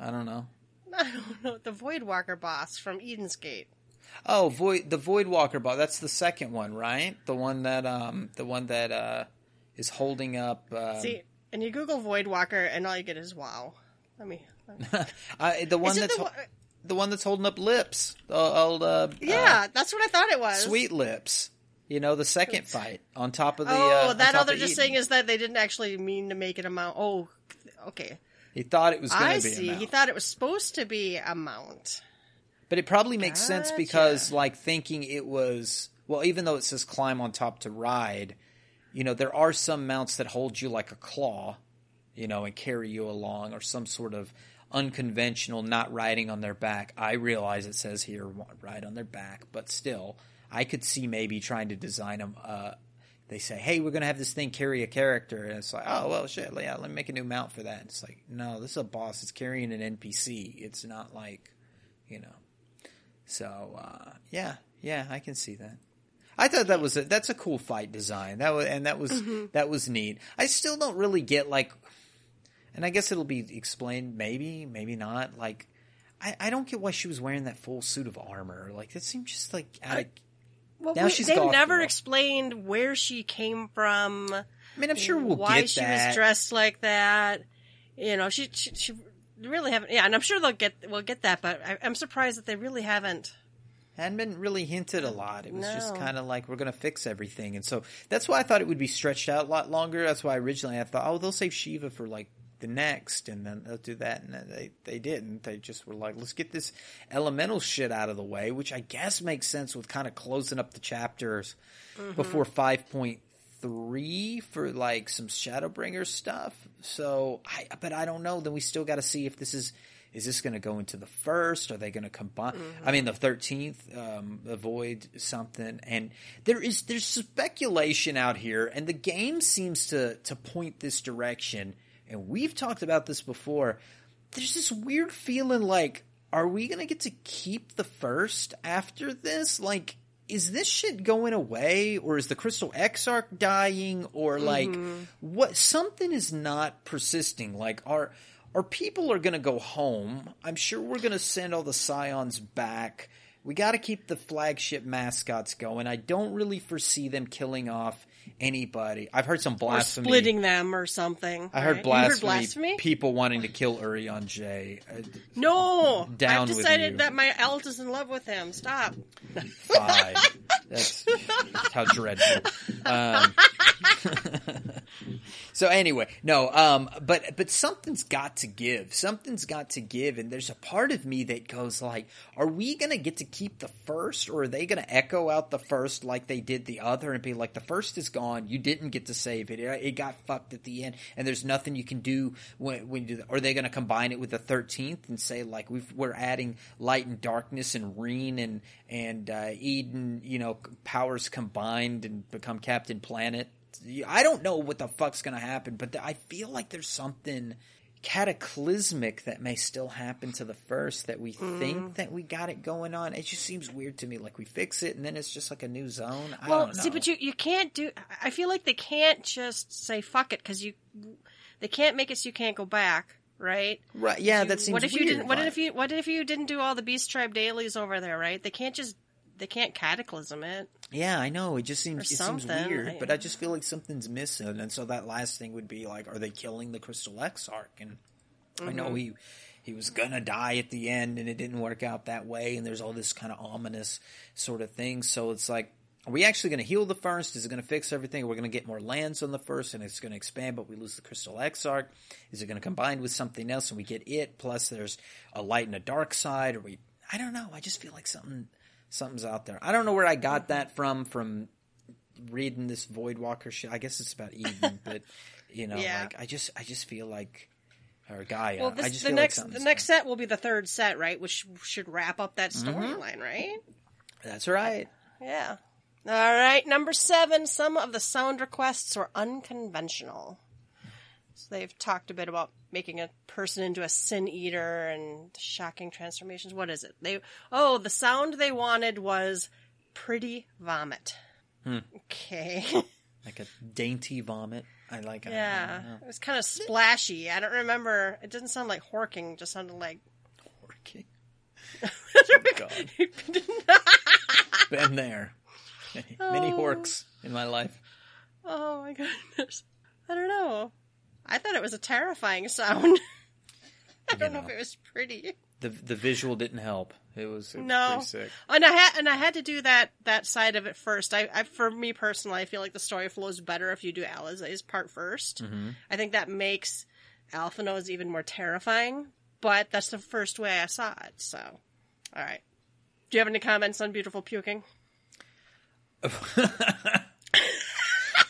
I don't know. I don't know. The Voidwalker boss from Eden's Gate. Oh, void the Voidwalker boss. That's the second one, right? The one that um the one that uh is holding up uh um... See, and you Google Voidwalker and all you get is wow. Let me, let me... I, the one is that's the... Ho- The one that's holding up lips. The old, uh, yeah, uh, that's what I thought it was. Sweet Lips. You know, the second fight on top of the. Oh, uh, that other just saying is that they didn't actually mean to make it a mount. Oh, okay. He thought it was going to be see. a mount. He thought it was supposed to be a mount. But it probably makes gotcha. sense because, like, thinking it was. Well, even though it says climb on top to ride, you know, there are some mounts that hold you like a claw, you know, and carry you along or some sort of. Unconventional, not riding on their back. I realize it says here ride on their back, but still, I could see maybe trying to design them. Uh, they say, hey, we're going to have this thing carry a character. And it's like, oh, well, shit, yeah, let me make a new mount for that. And it's like, no, this is a boss. It's carrying an N P C. It's not like, you know. So, uh, yeah, yeah, I can see that. I thought that was a, that's a cool fight design. That was, and that was mm-hmm. that was neat. I still don't really get, like, and I guess it'll be explained, maybe, maybe not. Like, I, I don't get why she was wearing that full suit of armor. Like, that seemed just like out of. Well, now we, she's they never explained where she came from. I mean, I'm sure we'll why get she that. was dressed like that. You know, she, she she really haven't. Yeah, and I'm sure they'll get we'll get that. But I, I'm surprised that they really haven't. Hadn't been really hinted a lot. It was no. just kind of like, we're going to fix everything. And so that's why I thought it would be stretched out a lot longer. That's why originally I thought, oh, they'll save Shiva for like the next, and then they'll do that. And they, they didn't. They just were like, let's get this elemental shit out of the way, which I guess makes sense with kind of closing up the chapters mm-hmm. before five point three for like some Shadowbringers stuff. So, I but I don't know. Then we still got to see if this is... Is this going to go into the first? Are they going to combine? Mm-hmm. I mean, the thirteenth, um, avoid something. And there is, there's speculation out here, and the game seems to, to point this direction. And we've talked about this before. There's this weird feeling like, are we going to get to keep the first after this? Like, is this shit going away, or is the Crystal Exarch dying, or like mm-hmm. what? Something is not persisting. Like, are, Or people are going to go home. I'm sure we're going to send all the Scions back. We got to keep the flagship mascots going. I don't really foresee them killing off anybody. I've heard some blasphemy. Or splitting them or something. I heard, right? blasphemy, heard blasphemy. People wanting to kill Urion J. No. Down I've decided that my alt is in love with him. Stop. Fine. That's how dreadful. Um, so anyway, no, um, but but something's got to give. Something's got to give, and there's a part of me that goes like, are we going to get to keep the first, or are they going to echo out the first like they did the other and be like, the first is gone, you didn't get to save it, it got fucked at the end, and there's nothing you can do when, when you do that? Or are they going to combine it with the thirteenth and say like, we've, we're adding light and darkness and Reen and, and uh, Eden, you know, powers combined and become Captain Planet? I don't know what the fuck's going to happen, but I feel like there's something cataclysmic that may still happen to the first that we mm. think that we got it going on. It just seems weird to me. Like, we fix it and then it's just like a new zone. I well, don't know. See, but you, you can't do – I feel like they can't just say fuck it, because you – they can't make it so you can't go back, right? Right. Yeah, you, that seems what if weird. You didn't, what, if you, what if you didn't do all the Beast Tribe dailies over there, right? They can't just – They can't cataclysm it. Yeah, I know. It just seems it seems weird, I, but I just feel like something's missing. And so that last thing would be like, are they killing the Crystal Exarch? And mm-hmm. I know he he was gonna die at the end, and it didn't work out that way. And there's all this kind of ominous sort of thing. So it's like, are we actually going to heal the first? Is it going to fix everything? Are we going to get more lands on the first, and it's going to expand, but we lose the Crystal Exarch? Is it going to combine with something else, and we get it? Plus, there's a light and a dark side. Or we, I don't know. I just feel like something. Something's out there. I don't know where I got that from, from reading this Voidwalker shit. I guess it's about Eden, but you know, yeah. like I just, I just feel like, or Gaia. Well, this, I just the feel next, like the next set will be the third set, right? Which should wrap up that storyline, mm-hmm. right? That's right. Yeah. All right. Number seven. Some of the sound requests were unconventional. So they've talked a bit about making a person into a sin eater and shocking transformations. What is it? They oh, the sound they wanted was pretty vomit. Hmm. Okay, like a dainty vomit. I like. Yeah, I, I it was kind of splashy. I don't remember. It didn't sound like horking. It just sounded like horking. Oh, been there many, oh. many horks in my life. Oh my goodness! I don't know. I thought it was a terrifying sound. I don't you know. know if it was pretty. The the visual didn't help. It was, it was no. pretty sick. And I had and I had to do that that side of it first. I, I for me personally, I feel like the story flows better if you do Alizé's part first. Mm-hmm. I think that makes Alphino's even more terrifying. But that's the first way I saw it. So, all right. Do you have any comments on beautiful puking?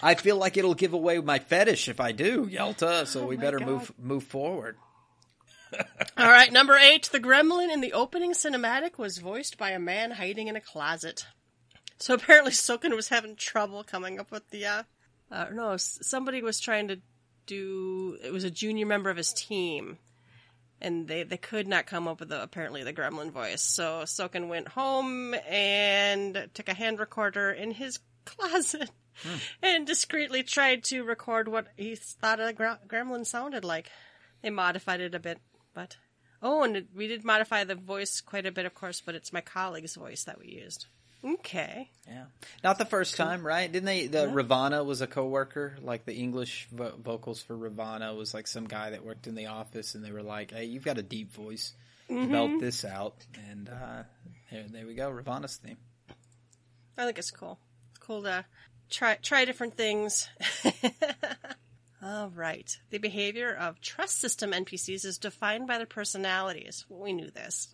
I feel like it'll give away my fetish if I do, Yelta, so oh we better God. move move forward. All right, number eight. The gremlin in the opening cinematic was voiced by a man hiding in a closet. So apparently Soken was having trouble coming up with the, uh, uh, no, somebody was trying to do, it was a junior member of his team, and they, they could not come up with, the, apparently, the gremlin voice. So Soken went home and took a hand recorder in his closet hmm. and discreetly tried to record what he thought a gremlin sounded like. They modified it a bit, but... Oh, and we did modify the voice quite a bit, of course, but it's my colleague's voice that we used. Okay. Yeah. Not the first time, right? Didn't they, the yeah. Ravonna was a coworker, like the English vo- vocals for Ravonna was like some guy that worked in the office, and they were like, hey, you've got a deep voice. Mm-hmm. Belt this out. And uh, there, there we go. Ravonna's theme. I think it's cool. It's cool to try, try different things. All right. The behavior of trust system N P Cs is defined by their personalities. Well, we knew this.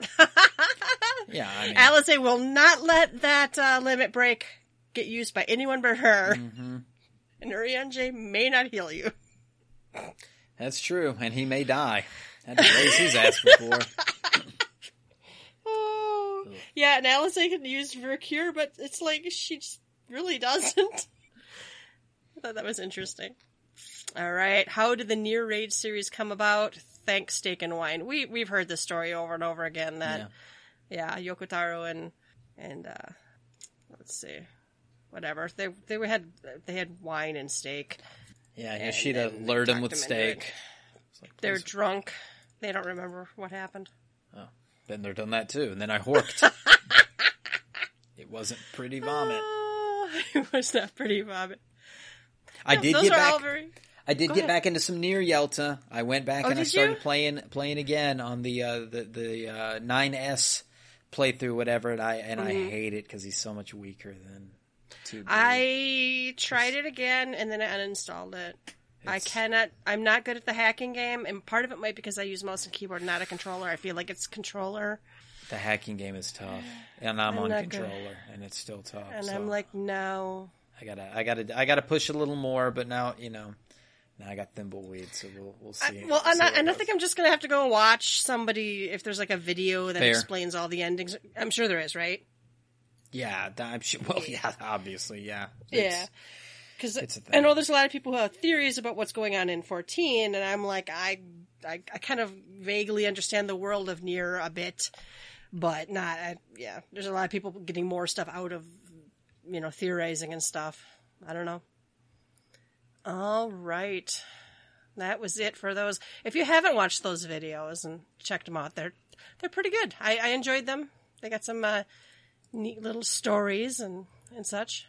Yeah, I mean... Alice will not let that uh, limit break get used by anyone but her. Mm-hmm. And Urianjay may not heal you. That's true. And he may die. Had to raise his ass before. Oh. Ugh. Yeah, and Alice can use for cure, but it's like she just really doesn't. I thought that was interesting. All right. How did the Near Raid series come about? Thanks, Steak and Wine. We, we've heard this story over and over again that, yeah, yeah Yokotaro and, and, uh, let's see, whatever. They, they had, they had wine and steak. Yeah. yeah and, she'd have lured them with them steak. Like, they're drunk. They don't remember what happened. Oh, then they're done that too. And then I horked. It wasn't pretty vomit. Uh, it was not pretty vomit. I no, did get back. Very... I did Go get ahead. back into some Nier Yelta. I went back oh, and I started you? playing playing again on the uh, the the uh, nine S playthrough, whatever. And I and mm-hmm. I hate it because he's so much weaker than two B. I tried it again and then I uninstalled it. It's... I cannot. I'm not good at the hacking game, and part of it might be because I use mouse and keyboard, not a controller. I feel like it's controller. The hacking game is tough, and I'm, I'm on controller, good. and it's still tough. And so. I'm like, no. I gotta, I gotta, I gotta push a little more, but now, you know, now I got Thimbleweed, so we'll, we'll see. I, well, we'll see I, and I think I'm just gonna have to go watch somebody, if there's like a video that Fair. explains all the endings. I'm sure there is, right? Yeah, I'm sure, well, yeah, obviously, yeah. It's, yeah. Because I know there's a lot of people who have theories about what's going on in fourteen, and I'm like, I, I, I kind of vaguely understand the world of Nier a bit, but not, I, yeah, there's a lot of people getting more stuff out of, you know, theorizing and stuff. I don't know. All right. That was it for those. If you haven't watched those videos and checked them out, they're, they're pretty good. I, I enjoyed them. They got some uh, neat little stories and, and such.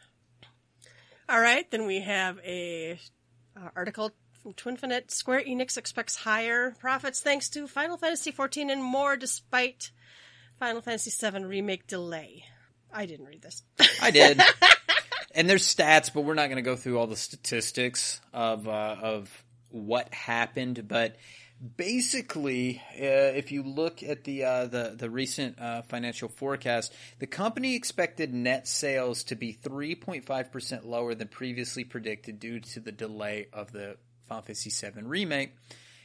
All right. Then we have a uh, article from Twinfinite. Square Enix expects higher profits thanks to Final Fantasy fourteen and more despite Final Fantasy seven remake delay. I didn't read this. I did. And there's stats, but we're not going to go through all the statistics of uh, of what happened. But basically, uh, if you look at the uh, the, the recent uh, financial forecast, the company expected net sales to be three point five percent lower than previously predicted due to the delay of the Final Fantasy seven remake.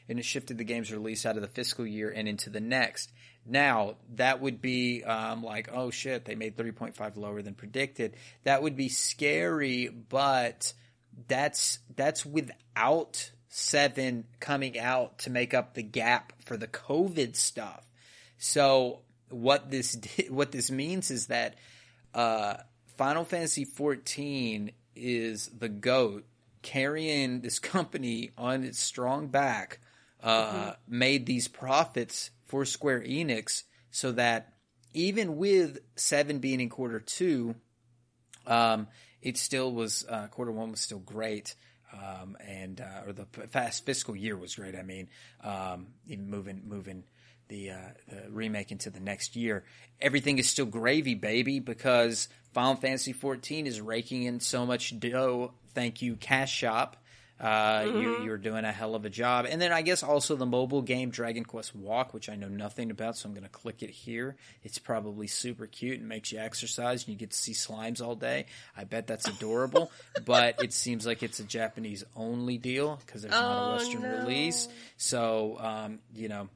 And it shifted the game's release out of the fiscal year and into the next. Now, that would be um, like, oh shit, they made three point five lower than predicted. That would be scary, but that's that's without seven coming out to make up the gap for the COVID stuff. So what this did, what this means is that uh, Final Fantasy fourteen is the GOAT carrying this company on its strong back, uh, mm-hmm. made these profits for Square Enix, so that even with seven being in quarter two, um, it still was uh, quarter one was still great, um, and uh, or the past fiscal year was great. I mean, um, even moving moving the, uh, the remake into the next year, everything is still gravy, baby, because Final Fantasy fourteen is raking in so much dough. Thank you, Cash Shop. Uh, mm-hmm. you, you're doing a hell of a job. And then I guess also the mobile game Dragon Quest Walk, which I know nothing about, so I'm going to click it here. It's probably super cute and makes you exercise and you get to see slimes all day. I bet that's adorable, but it seems like it's a Japanese-only deal because there's oh, not a Western no. release. So, um, you know,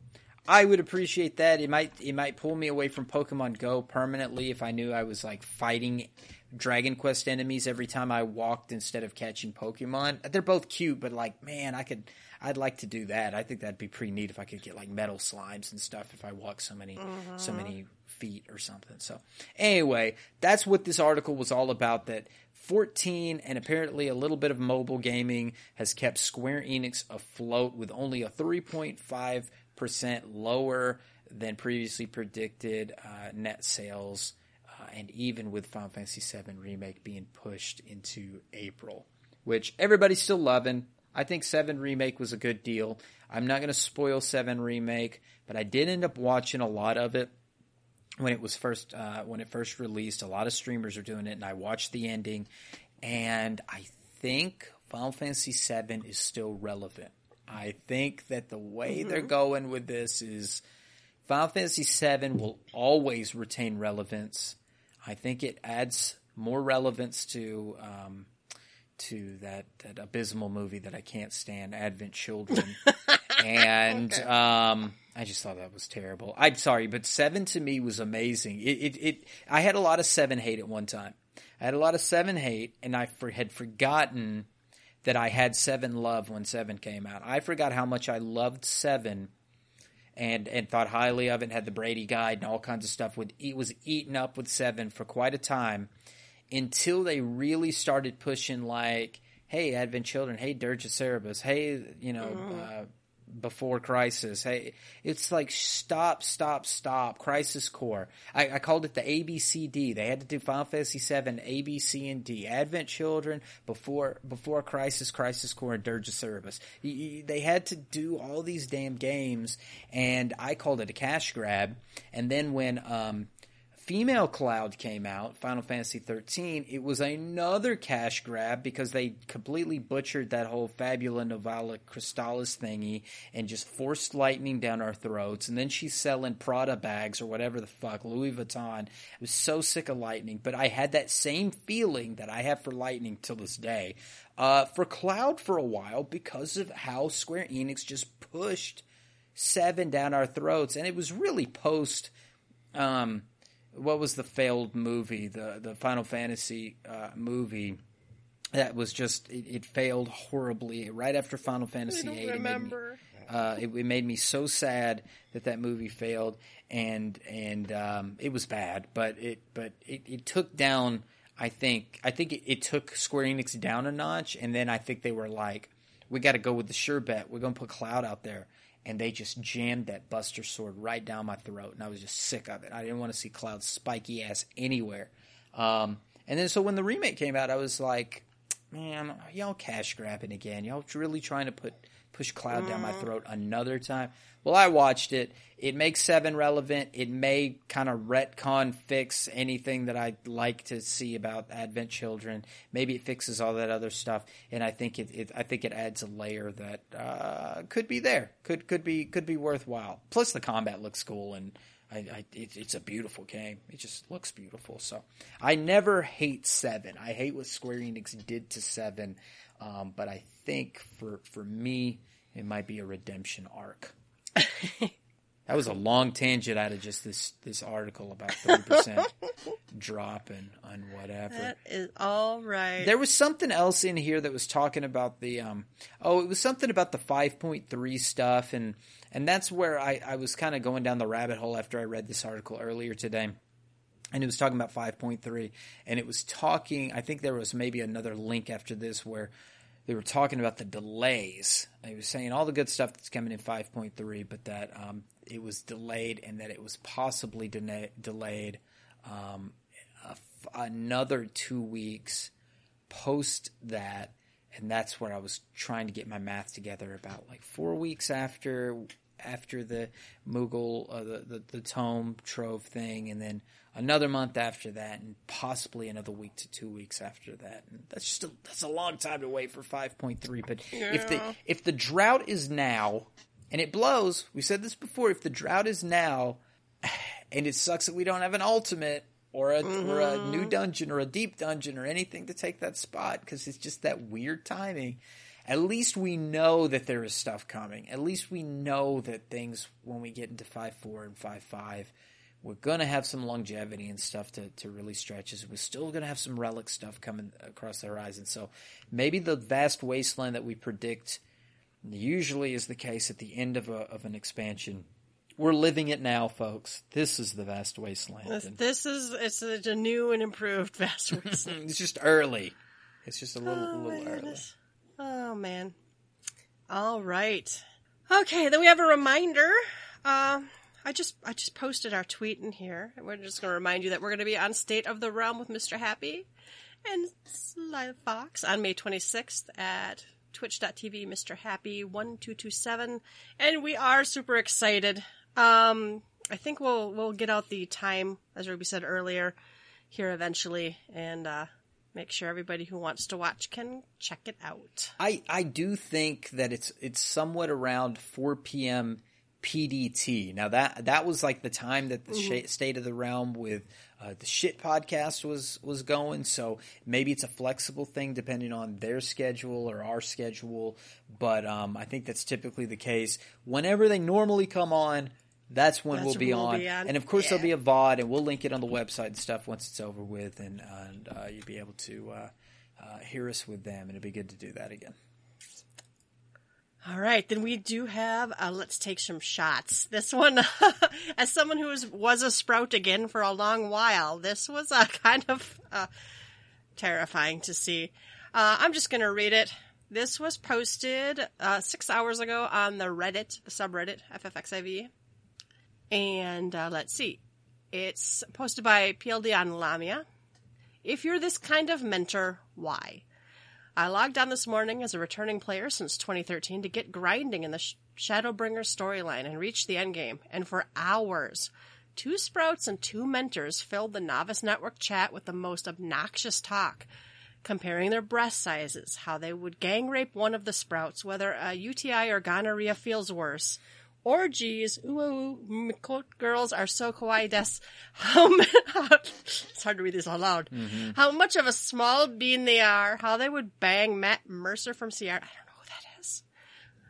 I would appreciate that. It might it might pull me away from Pokemon Go permanently if I knew I was like fighting Dragon Quest enemies every time I walked instead of catching Pokemon. They're both cute, but like, man, I could I'd like to do that. I think that'd be pretty neat if I could get like metal slimes and stuff if I walk so many mm-hmm. so many feet or something. So anyway, that's what this article was all about. That fourteen and apparently a little bit of mobile gaming has kept Square Enix afloat with only a three point five percent lower than previously predicted uh, net sales, uh, and even with Final Fantasy seven Remake being pushed into April, which everybody's still loving. I think seven Remake was a good deal. I'm not going to spoil seven Remake, but I did end up watching a lot of it when it was first uh, when it first released. A lot of streamers are doing it, and I watched the ending, and I think Final Fantasy seven is still relevant. I think that the way mm-hmm. they're going with this is Final Fantasy seven will always retain relevance. I think it adds more relevance to um, to that, that abysmal movie that I can't stand, Advent Children. And okay. um, I just thought that was terrible. I'm sorry, but seven to me was amazing. It, it, it I had a lot of seven hate at one time. I had a lot of seven hate, and I for, had forgotten – that I had seven love when seven came out. I forgot how much I loved seven and and thought highly of it, and had the Brady Guide and all kinds of stuff. With It was eaten up with seven for quite a time until they really started pushing like, hey, Advent Children, hey, Dirge of Cerberus, hey, you know, mm. uh, Before Crisis. Hey, it's like stop, stop, stop, Crisis Core. I, I called it the A B C D. They had to do Final Fantasy seven, A, B, C, and D. Advent Children, Before Before Crisis, Crisis Core, and Dirge of Cerberus. They had to do all these damn games, and I called it a cash grab. And then when um, Female Cloud came out, Final Fantasy thirteen, it was another cash grab because they completely butchered that whole Fabula Novella Crystallis thingy and just forced lightning down our throats. And then she's selling Prada bags or whatever the fuck, Louis Vuitton. I was so sick of Lightning, but I had that same feeling that I have for Lightning till this day uh, for Cloud for a while because of how Square Enix just pushed seven down our throats. And it was really post um, – what was the failed movie, the the Final Fantasy uh, movie that was just – it failed horribly right after Final Fantasy eight. I don't remember. It made, me, uh, it, it made me so sad that that movie failed, and and um, it was bad. But it but it, it took down – I think I think it, it took Square Enix down a notch, and then I think they were like, we got to go with the sure bet. We're going to put Cloud out there. And they just jammed that Buster Sword right down my throat, and I was just sick of it. I didn't want to see Cloud's spiky ass anywhere. Um, and then so when the remake came out, I was like, man, are y'all cash grabbing again? Y'all really trying to put push Cloud down my throat another time? Well, I watched it. It makes seven relevant. It may kind of retcon fix anything that I'd like to see about Advent Children. Maybe it fixes all that other stuff, and I think it, it I think it adds a layer that uh, could be there, could could be could be worthwhile. Plus, the combat looks cool, and I, I it, it's a beautiful game. It just looks beautiful. So I never hate seven. I hate what Square Enix did to seven, um, but I think for for me, it might be a redemption arc. That was a long tangent out of just this, this article about thirty percent drop and on whatever. That is all right. There was something else in here that was talking about the um oh it was something about the five point three stuff, and and that's where I, I was kind of going down the rabbit hole after I read this article earlier today. And it was talking about five point three, and it was talking – I think there was maybe another link after this where they were talking about the delays. They were saying all the good stuff that's coming in five point three, but that um, it was delayed, and that it was possibly de- delayed um, a f- another two weeks post that. And that's where I was trying to get my math together about like four weeks after after the Moogle, uh, the, the, the tome trove thing, and then another month after that, and possibly another week to two weeks after that. And that's just a, that's a long time to wait for five point three. But yeah. if the if the drought is now, and it blows, we said this before, if the drought is now, and it sucks that we don't have an ultimate or a, mm-hmm. or a new dungeon or a deep dungeon or anything to take that spot, because it's just that weird timing. at least we know that there is stuff coming. At least we know that things, when we get into five four and five five, we're going to have some longevity and stuff to, to really stretch us. We're still going to have some relic stuff coming across the horizon. So maybe the vast wasteland that we predict usually is the case at the end of a, of an expansion. We're living it now, folks. This is the vast wasteland. This, this is it's a, it's a new and improved vast wasteland. It's just early. It's just a little, oh, little early. Goodness. Oh, man. All right. Okay, then we have a reminder. Uh, I just I just posted our tweet in here. We're just going to remind you that we're going to be on State of the Realm with Mister Happy and Sly Fox on May twenty-sixth at twitch dot t v Mister Happy one two two seven, and we are super excited. Um, I think we'll we'll get out the time, as Ruby said earlier, here eventually, and uh, make sure everybody who wants to watch can check it out. I, I do think that it's it's somewhat around four p.m. P D T. Now that that was like the time that the mm-hmm. sh- State of the Realm with uh, the shit podcast was was going. So maybe it's a flexible thing depending on their schedule or our schedule. But um, I think that's typically the case. Whenever they normally come on, that's when that's we'll, be, we'll on. be on. And of course yeah. there'll be a V O D, and we'll link it on the website and stuff once it's over with, and, and uh, you'll be able to uh, uh, hear us with them. And it'd be good to do that again. All right, then we do have uh, Let's Take Some Shots. This one, as someone who was, was a sprout again for a long while, this was uh, kind of uh, terrifying to see. Uh, I'm just going to read it. This was posted uh, six hours ago on the Reddit, the subreddit, F F X I V. And uh, let's see. It's posted by P L D on Lamia. If you're this kind of mentor, why? I logged on this morning as a returning player since twenty thirteen to get grinding in the Sh- Shadowbringers storyline and reach the endgame. And for hours, two sprouts and two mentors filled the Novice Network chat with the most obnoxious talk, comparing their breast sizes, how they would gang rape one of the sprouts, whether a U T I or gonorrhea feels worse. Orgies, ooh, ooh, ooh, girls are so kawaii des. How many, it's hard to read these out loud. Mm-hmm. How much of a small bean they are. How they would bang Matt Mercer from C R. I don't know who that is.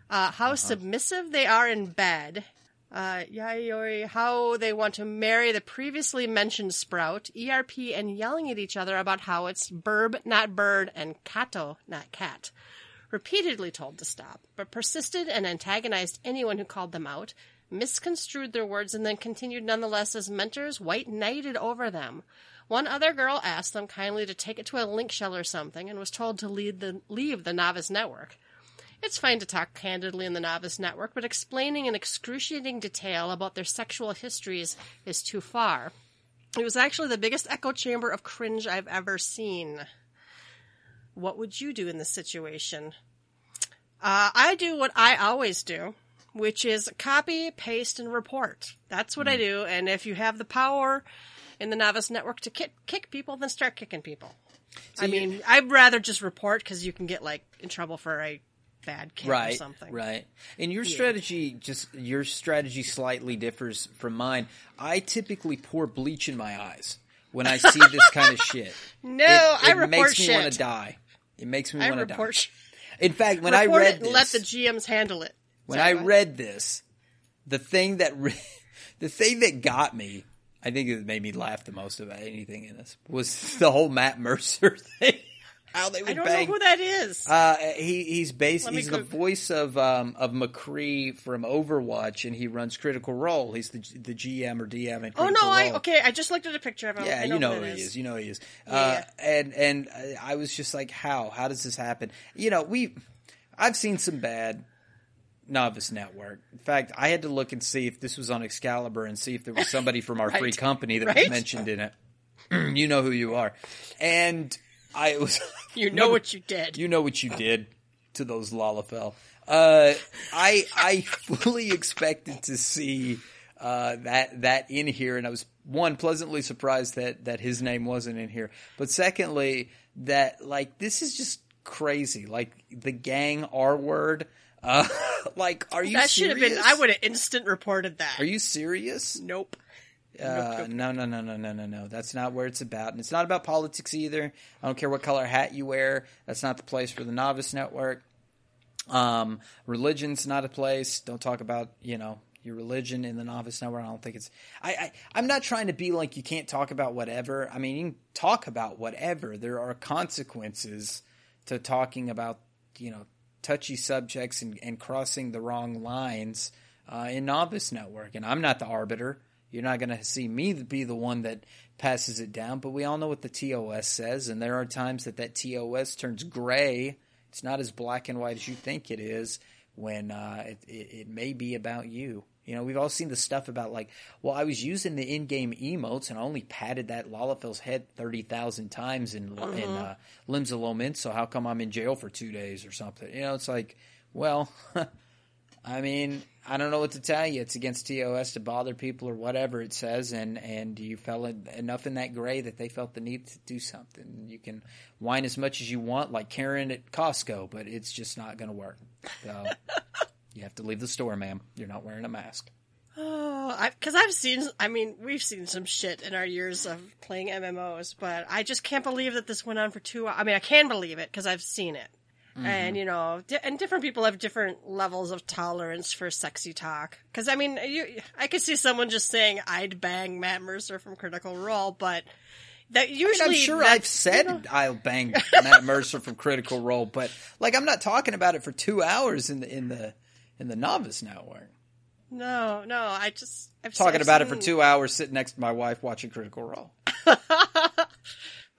Uh, how uh-huh. submissive they are in bed. Uh, yayoi, how they want to marry the previously mentioned sprout. E R P and yelling at each other about how it's burb, not bird, and kato, not cat. Repeatedly told to stop, but persisted and antagonized anyone who called them out, misconstrued their words, and then continued nonetheless as mentors white knighted over them. One other girl asked them kindly to take it to a link shell or something and was told to leave the, leave the Novice Network. It's fine to talk candidly in the Novice Network, but explaining in excruciating detail about their sexual histories is too far. It was actually the biggest echo chamber of cringe I've ever seen. What would you do in this situation? Uh, I do what I always do, which is copy, paste, and report. That's what mm. I do. And if you have the power in the Novice Network to kick, kick people, then start kicking people. So I mean, I'd rather just report because you can get like in trouble for a bad kick right, or something. Right. And your yeah. strategy just your strategy slightly differs from mine. I typically pour bleach in my eyes when I see this kind of shit. No, it, it I report shit. It makes me shit. want to die. It makes me want to die. In fact, when I read this, let the G Ms handle it. When I read this, the thing that re- the thing that got me, I think it made me laugh the most about anything in this, was the whole Matt Mercer thing. How they would I don't bang. know who that is. Uh, he he's based. He's the voice of um, of McCree from Overwatch, and he runs Critical Role. He's the the G M or D M in Critical Role. Oh no! I, okay, I just looked at a picture of him. Yeah, I know you know who, who he is. is. You know who he is. Yeah, uh, yeah. And and I was just like, how how does this happen? You know, we I've seen some bad Novice Network. In fact, I had to look and see if this was on Excalibur and see if there was somebody from our right. free company that right? was mentioned in it. You know who you are, and. I was, you know remember, what you did. You know what you did to those Lalafell. Uh, I I fully expected to see uh, that that in here, and I was one pleasantly surprised that that his name wasn't in here. But secondly, that like this is just crazy. Like the gang R word. Uh, like are you? That should have been. I would have instant reported that. Are you serious? Nope. Uh, no, no, no, no, no, no, no. That's not where it's about. And it's not about politics either. I don't care what color hat you wear. That's not the place for the Novice Network. Um, religion's not a place. Don't talk about, you know, your religion in the Novice Network. I don't think it's I, – I, I'm not trying to be like you can't talk about whatever. I mean, you can talk about whatever. There are consequences to talking about, you know, touchy subjects and, and crossing the wrong lines uh, in Novice Network. And I'm not the arbiter. You're not going to see me be the one that passes it down. But we all know what the T O S says, and there are times that that T O S turns gray. It's not as black and white as you think it is when uh, it, it, it may be about you. You know, we've all seen the stuff about like, well, I was using the in-game emotes and I only patted that Lalafel's head thirty thousand times in, mm-hmm. in uh, Limbs of Lament, so how come I'm in jail for two days or something? You know, it's like, well, I mean, I don't know what to tell you. It's against T O S to bother people or whatever it says, and, and you fell in, enough in that gray that they felt the need to do something. You can whine as much as you want, like Karen at Costco, but it's just not going to work. So you have to leave the store, ma'am. You're not wearing a mask. Oh, because I've seen – I mean, we've seen some shit in our years of playing M M Os, but I just can't believe that this went on for two – I mean, I can believe it because I've seen it. Mm-hmm. And, you know, di- and different people have different levels of tolerance for sexy talk. Because, I mean, you, I could see someone just saying, I'd bang Matt Mercer from Critical Role, but that usually... I mean, I'm sure I've said you know... I'll bang Matt Mercer from Critical Role, but, like, I'm not talking about it for two hours in the in the, in the Novice Network. No, no, I just... I've Talking I've about seen... it for two hours sitting next to my wife watching Critical Role.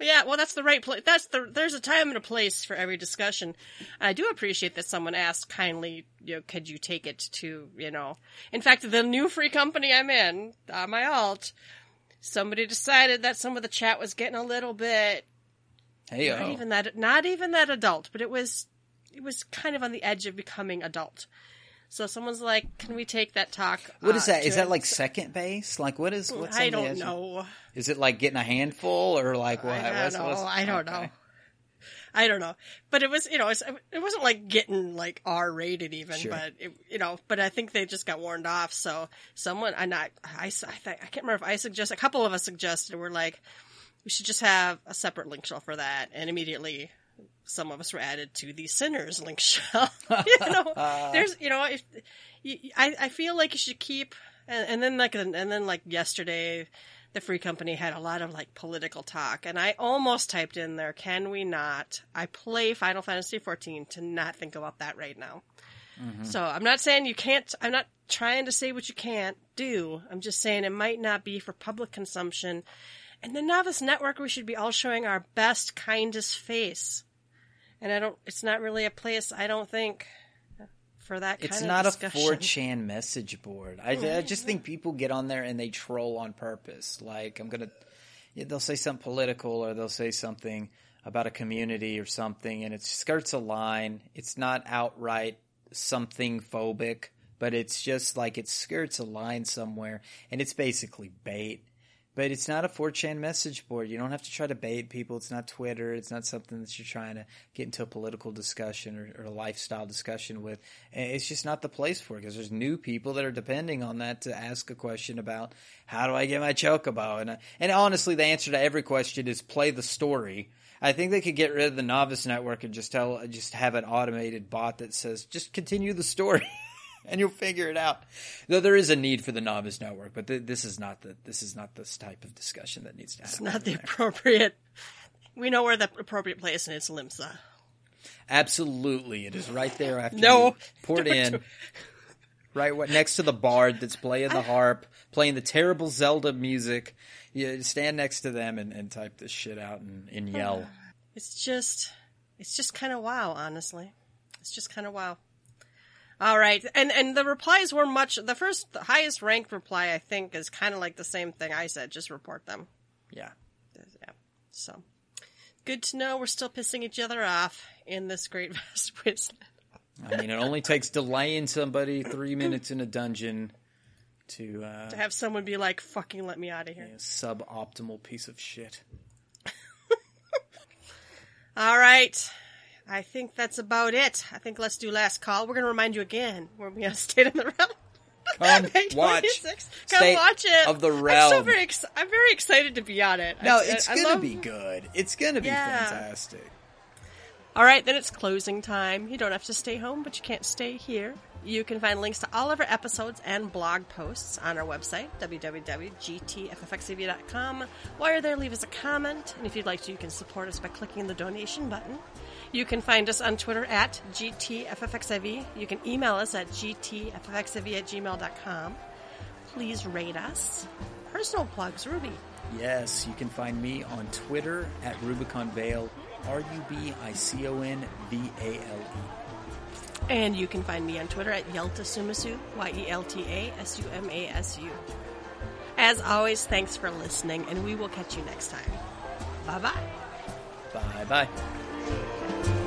Yeah, well, that's the right place. That's the there's a time and a place for every discussion. I do appreciate that someone asked kindly, you know, could you take it to, you know? In fact, the new free company I'm in, on my alt, somebody decided that some of the chat was getting a little bit. Hey, not even that, not even that adult, but it was, it was kind of on the edge of becoming adult. So someone's like, can we take that talk? What is that? Uh, is that like second base? Like what is what's I don't know. Is it like getting a handful or like what? I don't know. What's, what's, I don't okay. know. I don't know. But it was, you know, it wasn't like getting like R rated even, sure. but it, you know, but I think they just got warned off. So someone I not I I, think, I can't remember if I suggest a couple of us suggested we're like we should just have a separate link shell for that, and immediately some of us were added to the Sinners link shell. you know, uh, there's, you know, if, you, I, I feel like you should keep, and, and then like, and then like yesterday, the free company had a lot of like political talk, and I almost typed in there, can we not, I play Final Fantasy fourteen to not think about that right now. Mm-hmm. So I'm not saying you can't, I'm not trying to say what you can't do. I'm just saying it might not be for public consumption. And the Novice Network, we should be all showing our best, kindest face. And I don't, it's not really a place, I don't think, for that kind it's of discussion. It's not a four chan message board. I, I just think people get on there and they troll on purpose. Like, I'm going to, they'll say something political or they'll say something about a community or something, and it skirts a line. It's not outright something phobic, but it's just like it skirts a line somewhere, and it's basically bait. But it's not a four chan message board. You don't have to try to bait people. It's not Twitter. It's not something that you're trying to get into a political discussion or, or a lifestyle discussion with. It's just not the place for it because there's new people that are depending on that to ask a question about how do I get my chocobo? And, I, and honestly, the answer to every question is play the story. I think they could get rid of the Novice Network and just tell, just have an automated bot that says, just continue the story. And you'll figure it out. Though there is a need for the Novice Network, but th- this is not the this is not this type of discussion that needs to happen. It's not the there. appropriate. We know where the appropriate place, and it's Limsa. Absolutely, it is right there after no, you poured in. Do... Right what, next to the bard that's playing the I... harp, playing the terrible Zelda music. You stand next to them and, and type this shit out and, and yell. It's just, it's just kind of wow. Honestly, it's just kind of wow. All right. And and the replies were much – the first the highest ranked reply, I think, is kind of like the same thing I said. Just report them. Yeah. Yeah. So good to know we're still pissing each other off in this great vast wasteland. I mean, it only takes delaying somebody three minutes in a dungeon to uh, – to have someone be like, fucking let me out of here. Yeah, suboptimal piece of shit. All right. I think that's about it. I think let's do last call. We're going to remind you again. We're going to State of the Realm. Come watch. Come watch it. Of the Realm. I'm, so very ex- I'm very excited to be on it. No, I, it's going to love... be good. It's going to be yeah. fantastic. All right, then it's closing time. You don't have to stay home, but you can't stay here. You can find links to all of our episodes and blog posts on our website, w w w dot g t f f x e v dot com. While you're there, leave us a comment, and if you'd like to, you can support us by clicking the donation button. You can find us on Twitter at G T F F X I V. You can email us at g t f f x i v at gmail dot com. Please rate us. Personal plugs, Ruby. Yes, you can find me on Twitter at RubiconVale, R U B I C O N V A L E. And you can find me on Twitter at Yelta Sumasu, Y E L T A S U M A S U. As always, thanks for listening, and we will catch you next time. Bye-bye. Bye-bye.